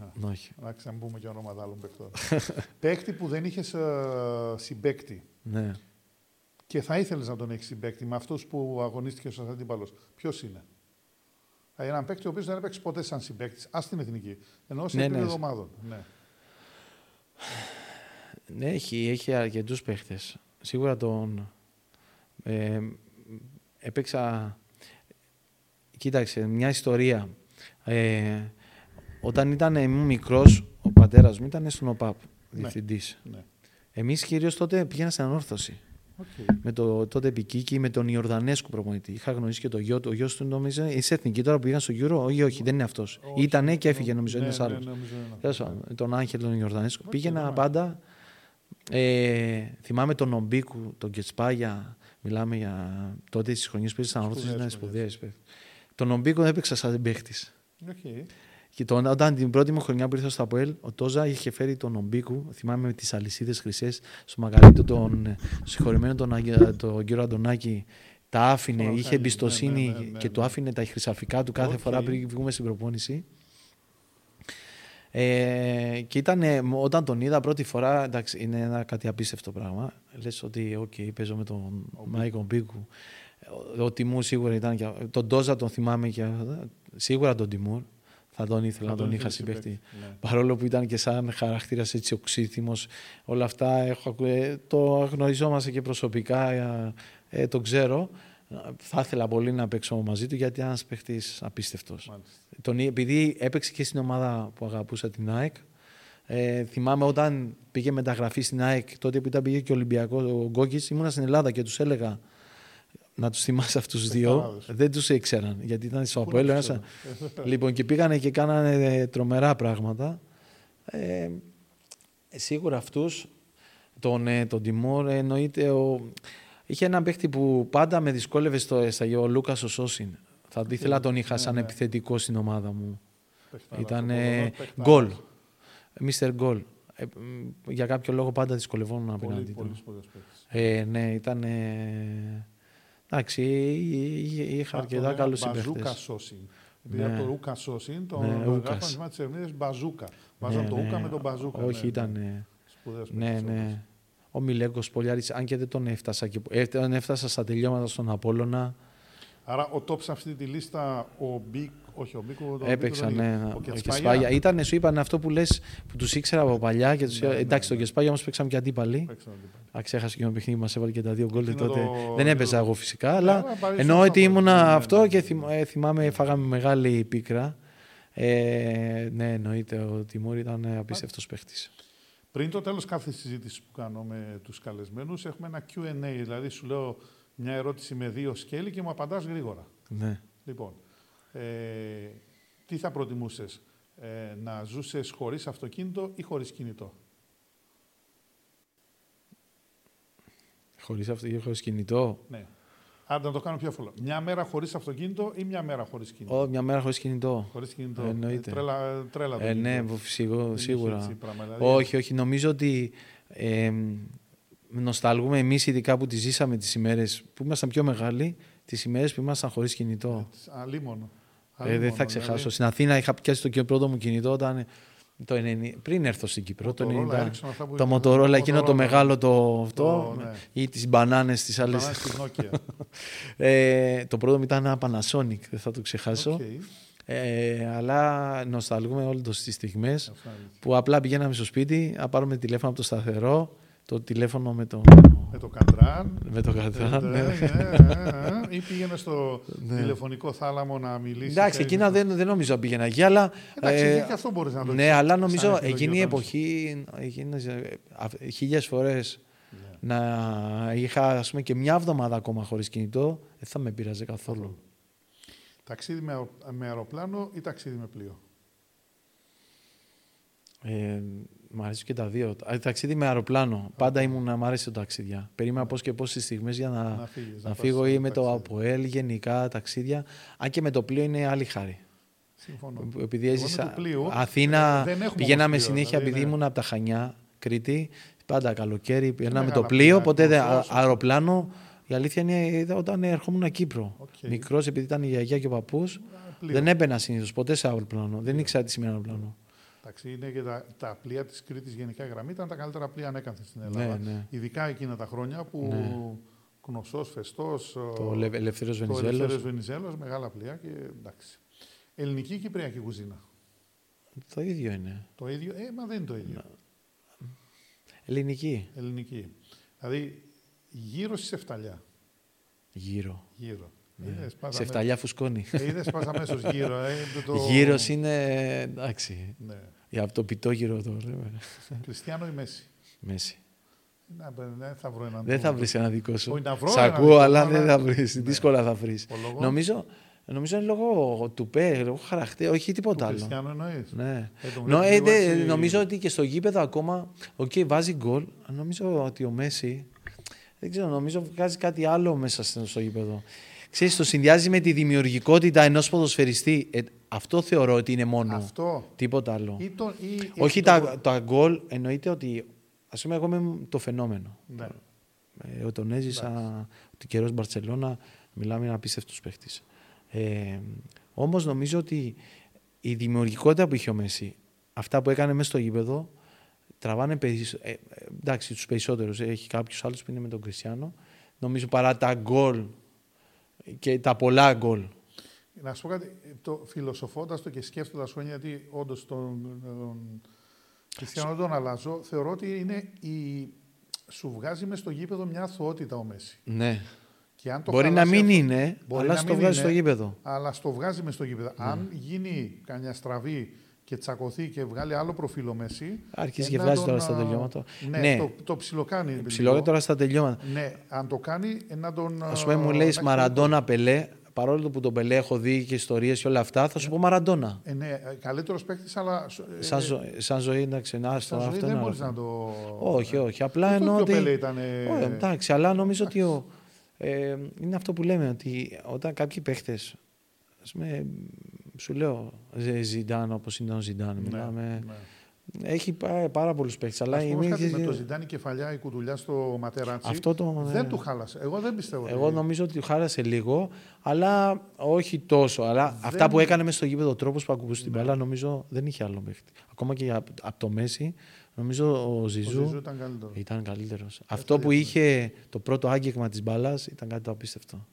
Εντάξει, να μην πούμε και ονόματα άλλων παίκτων. Παίκτη που δεν είχες συμπαίκτη. Και θα ήθελες να τον έχεις συμπαίκτη με αυτούς που αγωνίστηκες ως αντίπαλος. Ποιος είναι? Έναν παίκτη ο οποίος δεν έπαιξε ποτέ σαν συμπαίκτης, ας την εθνική, ενώ σε επίπεδο ομάδων. Ναι, έχει αρκετούς παίκτες. Σίγουρα τον έπαιξα. Κοίταξε, μια ιστορία. Όταν ήταν μικρός, ο πατέρας μου ήταν στον ΟΠΑΠ, διευθυντής. Ναι. Εμείς κυρίως τότε πήγαινα στην Ανόρθωση. Okay. Με το τότε Πικίκι, με τον Ιορδανέσκου προπονητή. Είχα γνωρίσει και το γιο του. Ο γιος του, νομίζω, είσαι εθνική τώρα που πήγαν στο Euro. Όχι, δεν είναι αυτός. Ήτανε και έφυγε, νομίζω, ένας άλλος. Τον Άγγελο, τον Ιορδανέσκου. Πήγαινα πάντα. Θυμάμαι τον Ομπίκου, τον Κετσπάγια. Μιλάμε για τότε τις χρονιές που ήρθαν όρθιες, ήταν σπουδαίες. Τον Ομπίκου δεν έπαιξα σαν παίχτης. Και όταν την πρώτη μου χρονιά που ήρθα στο ΑΠΟΕΛ, ο Τόζα είχε φέρει τον Ομπίκου, θυμάμαι με τις αλυσίδες χρυσές, στο μαγαζί τον συγχωρημένο τον κύριο Αντωνάκη, τα άφηνε, είχε εμπιστοσύνη και του άφηνε τα χρυσαφικά του κάθε φορά πριν βγούμε στην προπόνηση. Και ήταν, όταν τον είδα πρώτη φορά, εντάξει, είναι ένα κάτι απίστευτο πράγμα. Λες ότι, παίζω με τον Μάικ Ομπίκου. Ο Τιμούρ σίγουρα ήταν και. Τον Τόζα τον θυμάμαι και. Σίγουρα τον Τιμούρ. Θα τον ήθελα να τον είχα συμπαίχτη. Παρόλο που ήταν και σαν χαρακτήρας έτσι οξύθυμος, όλα αυτά το γνωριζόμαστε και προσωπικά, το ξέρω. Θα ήθελα πολύ να παίξω μαζί του γιατί ήταν ένας παίχτης απίστευτος. Επειδή έπαιξε και στην ομάδα που αγαπούσα, την ΑΕΚ, θυμάμαι όταν πήγε μεταγραφή στην ΑΕΚ, τότε που πήγε και ο Ολυμπιακός, ο Γκόγκης, ήμουνα στην Ελλάδα και τους έλεγα να τους θυμάσαι αυτούς τους δύο. Δεν τους ήξεραν, γιατί ήταν στο ΑΠΟΕΛ. Λοιπόν, και πήγανε και κάνανε τρομερά πράγματα. Σίγουρα αυτούς, τον Τιμόρ, εννοείται. Είχε έναν παίχτη που πάντα με δυσκόλευε ο Λούκας ο Σόσιν. Θα ήθελα τον είχα σαν επιθετικό στην ομάδα μου. Ήταν γκολ. Μίστερ γκολ. Για κάποιο λόγο πάντα δυσκολευόμουν απέναντι του. Ναι, ήταν. Εντάξει, είχα αρκετά καλούς συμπαίχτες. Μπαζούκα Σόσιν. Επειδή από το Ρούκα Σόσιν, το γράφαμε της Ερμήνης Μπαζούκα. Βάζαμε το Ούκα με τον Μπαζούκα. Όχι, ήταν. Ναι. Ο Μηλέγκος Πολιάρης, αν και δεν τον έφτασα. Δεν έφτασα στα τελειώματα στον Απόλλωνα. Άρα ο τόπ σε αυτή τη λίστα, ο Μπίκ, όχι ο Μπίκο, τον έπαιξα, ο Κεσπάγια. Ήτανε, σου είπαν αυτό που λες, που τους ήξερα από παλιά. Και τους... εντάξει, τον Κεσπάγια όμως παίξαμε και αντίπαλοι. Ξέχασα και ένα παιχνίδι που μας έβαλε και τα 2 γκολ τότε. Δεν έπαιζα εγώ φυσικά, αλλά εννοώ ότι ήμουνα αυτό και θυμάμαι, φάγαμε μεγάλη πίκρα. Ναι, εννοείται, ο Τιμούρ ήταν απίστευτος παίχτης. Πριν το τέλος κάθε συζήτηση που κάνω με τους καλεσμένους, έχουμε ένα Q&A, δηλαδή σου λέω μια ερώτηση με 2 σκέλη και μου απαντάς γρήγορα. Ναι. Λοιπόν, τι θα προτιμούσες, να ζούσες χωρίς αυτοκίνητο ή χωρίς κινητό? Χωρίς αυτοκίνητο ή χωρίς κινητό. Ναι. Άντε να το κάνω πιο εύκολο. Μια μέρα χωρίς αυτοκίνητο ή μια μέρα χωρίς κινητό. Μια μέρα χωρίς κινητό. Χωρίς κινητό. Εννοείται. Τρέλα το ναι, σίγουρα. Όχι. Νομίζω ότι νοσταλγούμε εμείς, ειδικά που τη ζήσαμε τις ημέρες που ήμασταν πιο μεγάλοι, τις ημέρες που ήμασταν χωρίς κινητό. Αλίμονο. Δεν θα ξεχάσω. Δηλαδή... Στην Αθήνα είχα πιάσει το πρώτο μου κινητό όταν. Πριν έρθω στην Κύπρο, το 1990. Το Motorola, εκείνο το μεγάλο το αυτό, ή τις μπανάνες τις άλλες. Το πρώτο μου ήταν ένα Panasonic, δεν θα το ξεχάσω. Okay. Αλλά νοσταλγούμε όλες τις στιγμές που απλά πηγαίναμε στο σπίτι, να πάρουμε τηλέφωνο από το σταθερό, το τηλέφωνο με το. Με το καντράν. Ή πήγαινε στο τηλεφωνικό θάλαμο να μιλήσει. Εντάξει, εκείνα δεν νομίζω να πήγαινα εκεί, αλλά. Εντάξει, και αυτό μπορεί να το πει. Ναι, αλλά νομίζω εκείνη η εποχή. Χίλιες φορές να είχα ας πούμε και μια εβδομάδα ακόμα χωρίς κινητό, δεν θα με πειράζει καθόλου. Ταξίδι με αεροπλάνο ή ταξίδι με πλοίο. Μ' αρέσουν και τα δύο. Ταξίδι με αεροπλάνο. Okay. Πάντα ήμουν, μ' αρέσει τα ταξίδια. Περίμενα πώς και πώς τις στιγμές για να φύγω ή με το ΑΠΟΕΛ, γενικά ταξίδια. Αν και με το πλοίο είναι άλλη χάρη. Συμφωνώ. Επειδή έζησα. Αθήνα, πηγαίναμε πλοίο, συνέχεια δηλαδή, επειδή ήμουν από τα Χανιά, Κρήτη. Πάντα καλοκαίρι, πηγαίναμε το πλοίο, ποτέ αεροπλάνο. Η αλήθεια είναι όταν ερχόμουν Κύπρο. Okay. Μικρός, επειδή ήταν η γιαγιά και ο παππούς, δεν έμπαινα συνήθως ποτέ σε αεροπλάνο. Δεν ήξερα τι σημαίνει αεροπλάνο. Είναι και τα πλοία της Κρήτης γενικά γραμμή ήταν τα καλύτερα πλοία ανέκαθεν στην Ελλάδα. Ναι. Ειδικά εκείνα τα χρόνια που Κνωσός, Φεστός, το Ελευθέριος Βενιζέλος, μεγάλα πλοία και εντάξει. Ελληνική ή κυπριακή κουζίνα. Το ίδιο είναι. Το ίδιο, μα δεν είναι το ίδιο. Ελληνική. Δηλαδή γύρω στη Σεφταλιά. Γύρω. Σεφταλιά φουσκώνει. Είδες, πας αμέσως γύρω. Γύρος είναι, εντάξει. Για το πιτόγυρο το λέμε. Κριστιανό ή Μέση. Μέση. Δεν θα βρω έναν. Δεν θα βρεις ένα δικό σου. Σ' ακούω, αλλά δεν θα βρεις. Δύσκολα θα βρεις. Νομίζω είναι λόγω τουπέ, λόγω χαρακτήρα, όχι τίποτα άλλο. Κριστιανό εννοείς. Νομίζω ότι και στο γήπεδο ακόμα, βάζει γκολ. Νομίζω ότι ο Μέση, δεν ξέρω, νομίζω βγάζει κάτι άλλο μέσα στο γήπεδο. Ξέρεις, το συνδυάζει με τη δημιουργικότητα ενός ποδοσφαιριστή. Αυτό θεωρώ ότι είναι μόνο. Αυτό. Τίποτα άλλο. Όχι τα γκολ, εννοείται ότι. Ας πούμε, εγώ είμαι το φαινόμενο. Ναι. Όταν έζησα ότι καιρός Μπαρτσελώνα, μιλάμε για απίστευτους παίχτες. Όμως νομίζω ότι η δημιουργικότητα που είχε ο Μέση, αυτά που έκανε μέσα στο γήπεδο, τραβάνε εντάξει, τους περισσότερους. Έχει κάποιους άλλους που είναι με τον Κριστιανό. Νομίζω παρά τα γκολ. Και τα πολλά γκολ. Να σου πω κάτι, φιλοσοφώντας το και σκέφτοντας χρόνια, γιατί όντως τον Κριστιανό τον αλλάζω, θεωρώ ότι σου βγάζει μες στο γήπεδο μια αθωότητα ο Μέση. Ναι. Και αν το μπορεί να μην είναι, αλλά στο βγάζει στο γήπεδο. Αλλά στο βγάζει μες στο γήπεδο. Ναι. Αν γίνει καμιά στραβή και τσακωθεί και βγάλει άλλο προφίλ ο Μέση. Αρχίζει και βγάζει τώρα στα τελειώματα. Ναι, το ψιλοκάνει. Ψιλοκάνει τώρα στα τελειώματα. Ναι, αν το κάνει, να τον. Ας πούμε, μου λέει Μαραντόνα Πελέ, παρόλο που τον Πελέ έχω δει και ιστορίες και όλα αυτά, θα σου πω Μαραντόνα. Ναι, καλύτερος παίκτης, αλλά. Σαν ζωή, εντάξει, αυτό δεν μπορεί να το. Όχι, απλά εννοώ. Το Πελέ ήταν. Εντάξει, αλλά νομίζω ότι. Είναι αυτό που λέμε, ότι όταν κάποιοι παίκτες. Σου λέω Ζιντάν, όπως είναι ο Ζιντάν. Έχει πάρα πολλούς παίκτες. Αλλά με το Ζιντάν η κεφαλιά, η κουτουλιά στο Ματεράτσι. Δεν του χάλασε. Εγώ δεν πιστεύω. Εγώ νομίζω ότι του χάλασε λίγο, αλλά όχι τόσο. Αλλά αυτά που έκανε μέσα στο γήπεδο, ο τρόπος που ακουμπούσε την μπάλα, νομίζω δεν είχε άλλο παίκτη. Ακόμα και από το Μέση, νομίζω ο Ζιζού ήταν καλύτερος. Αυτό που είχε το πρώτο άγγιγμα της μπάλας ήταν κάτι το απίστευτο.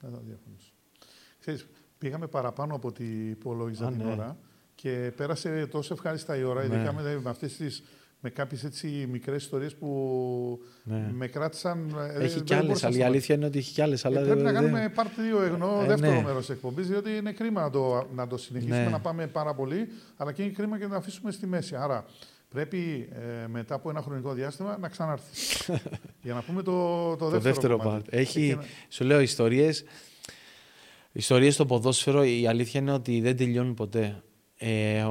Πήγαμε παραπάνω από ό,τι υπολόγιζα την ώρα και πέρασε τόσο ευχάριστα η ώρα. Ειδικά με κάποιες έτσι μικρές ιστορίες που με κράτησαν. Έχει κι άλλες, αλλά η αλήθεια είναι ότι έχει κι άλλες. Πρέπει να κάνουμε part 2 δεύτερο μέρος της εκπομπής, διότι είναι κρίμα να το συνεχίσουμε, να πάμε πάρα πολύ, αλλά και είναι κρίμα και να το αφήσουμε στη μέση. Άρα πρέπει μετά από ένα χρονικό διάστημα να ξανάρθει. Για να πούμε το δεύτερο part. Έχει, σου λέω, ιστορίες. Ιστορίες στο ποδόσφαιρο, η αλήθεια είναι ότι δεν τελειώνουν ποτέ.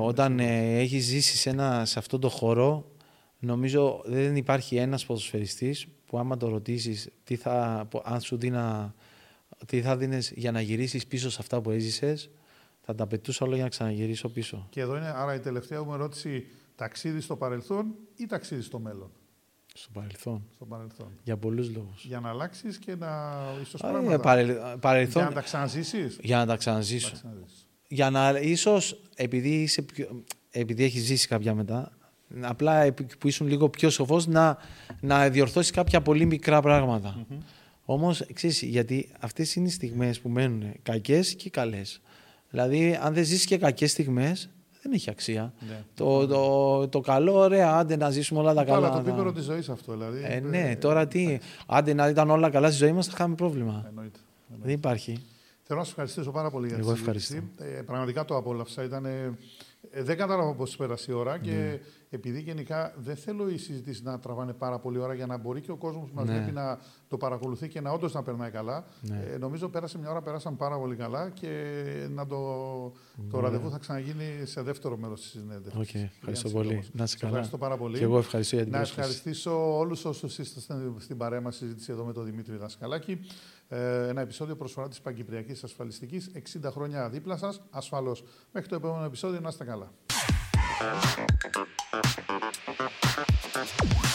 Όταν έχεις ζήσει σε αυτόν τον χώρο, νομίζω δεν υπάρχει ένας ποδοσφαιριστής που άμα το ρωτήσεις αν σου δίνα τι θα δίνεις για να γυρίσεις πίσω σε αυτά που έζησες, θα τα πετούσα όλα για να ξαναγυρίσω πίσω. Και εδώ είναι άρα η τελευταία μου ερώτηση, ταξίδι στο παρελθόν ή ταξίδι στο μέλλον? Στο παρελθόν. Για πολλούς λόγους. Για να αλλάξεις και να ίσως πράγματα. Παρελθόν... Για να τα ξαναζήσεις. Για να τα ξαναζήσω. Για να ίσως επειδή, επειδή έχεις ζήσει κάποια μετά, απλά που ήσουν λίγο πιο σοφός να διορθώσεις κάποια πολύ μικρά πράγματα. Mm-hmm. Όμως, ξέρεις, γιατί αυτές είναι οι στιγμές που μένουν κακές και καλές. Δηλαδή, αν δεν ζήσεις και κακές στιγμές, δεν έχει αξία. Ναι. Το καλό, ωραία, άντε να ζήσουμε όλα τα καλά. Αλλά το πίπερο της ζωής αυτό, δηλαδή. Ναι, τώρα τι. Άντε να ήταν όλα καλά στη ζωή μας, θα είχαμε πρόβλημα. Εννοείται. Δεν υπάρχει. Θέλω να σας ευχαριστήσω πάρα πολύ για τη συζήτηση. Πραγματικά το απόλαυσα. Δεν κατάλαβα πώς πέρασε η ώρα και επειδή γενικά δεν θέλω οι συζητήσεις να τραβάνε πάρα πολύ ώρα για να μπορεί και ο κόσμος που μας βλέπει να το παρακολουθεί και να όντως να περνάει καλά. Νομίζω πέρασε μια ώρα, πέρασαν πάρα πολύ καλά και το ραντεβού θα ξαναγίνει σε δεύτερο μέρος της συνέντευξης. Ευχαριστώ πολύ. Να σε καλά. Ευχαριστώ πάρα πολύ. Και εγώ ευχαριστώ για την πρόσκληση. Να ευχαριστήσω όλους όσους ήσασταν στην παρέα μας συζήτηση εδώ με τον Δημήτρη Δασκαλάκη. Ένα επεισόδιο προσφορά της Παγκυπριακής Ασφαλιστικής. 60 χρόνια δίπλα σας, ασφαλώς. Μέχρι το επόμενο επεισόδιο, να είστε καλά.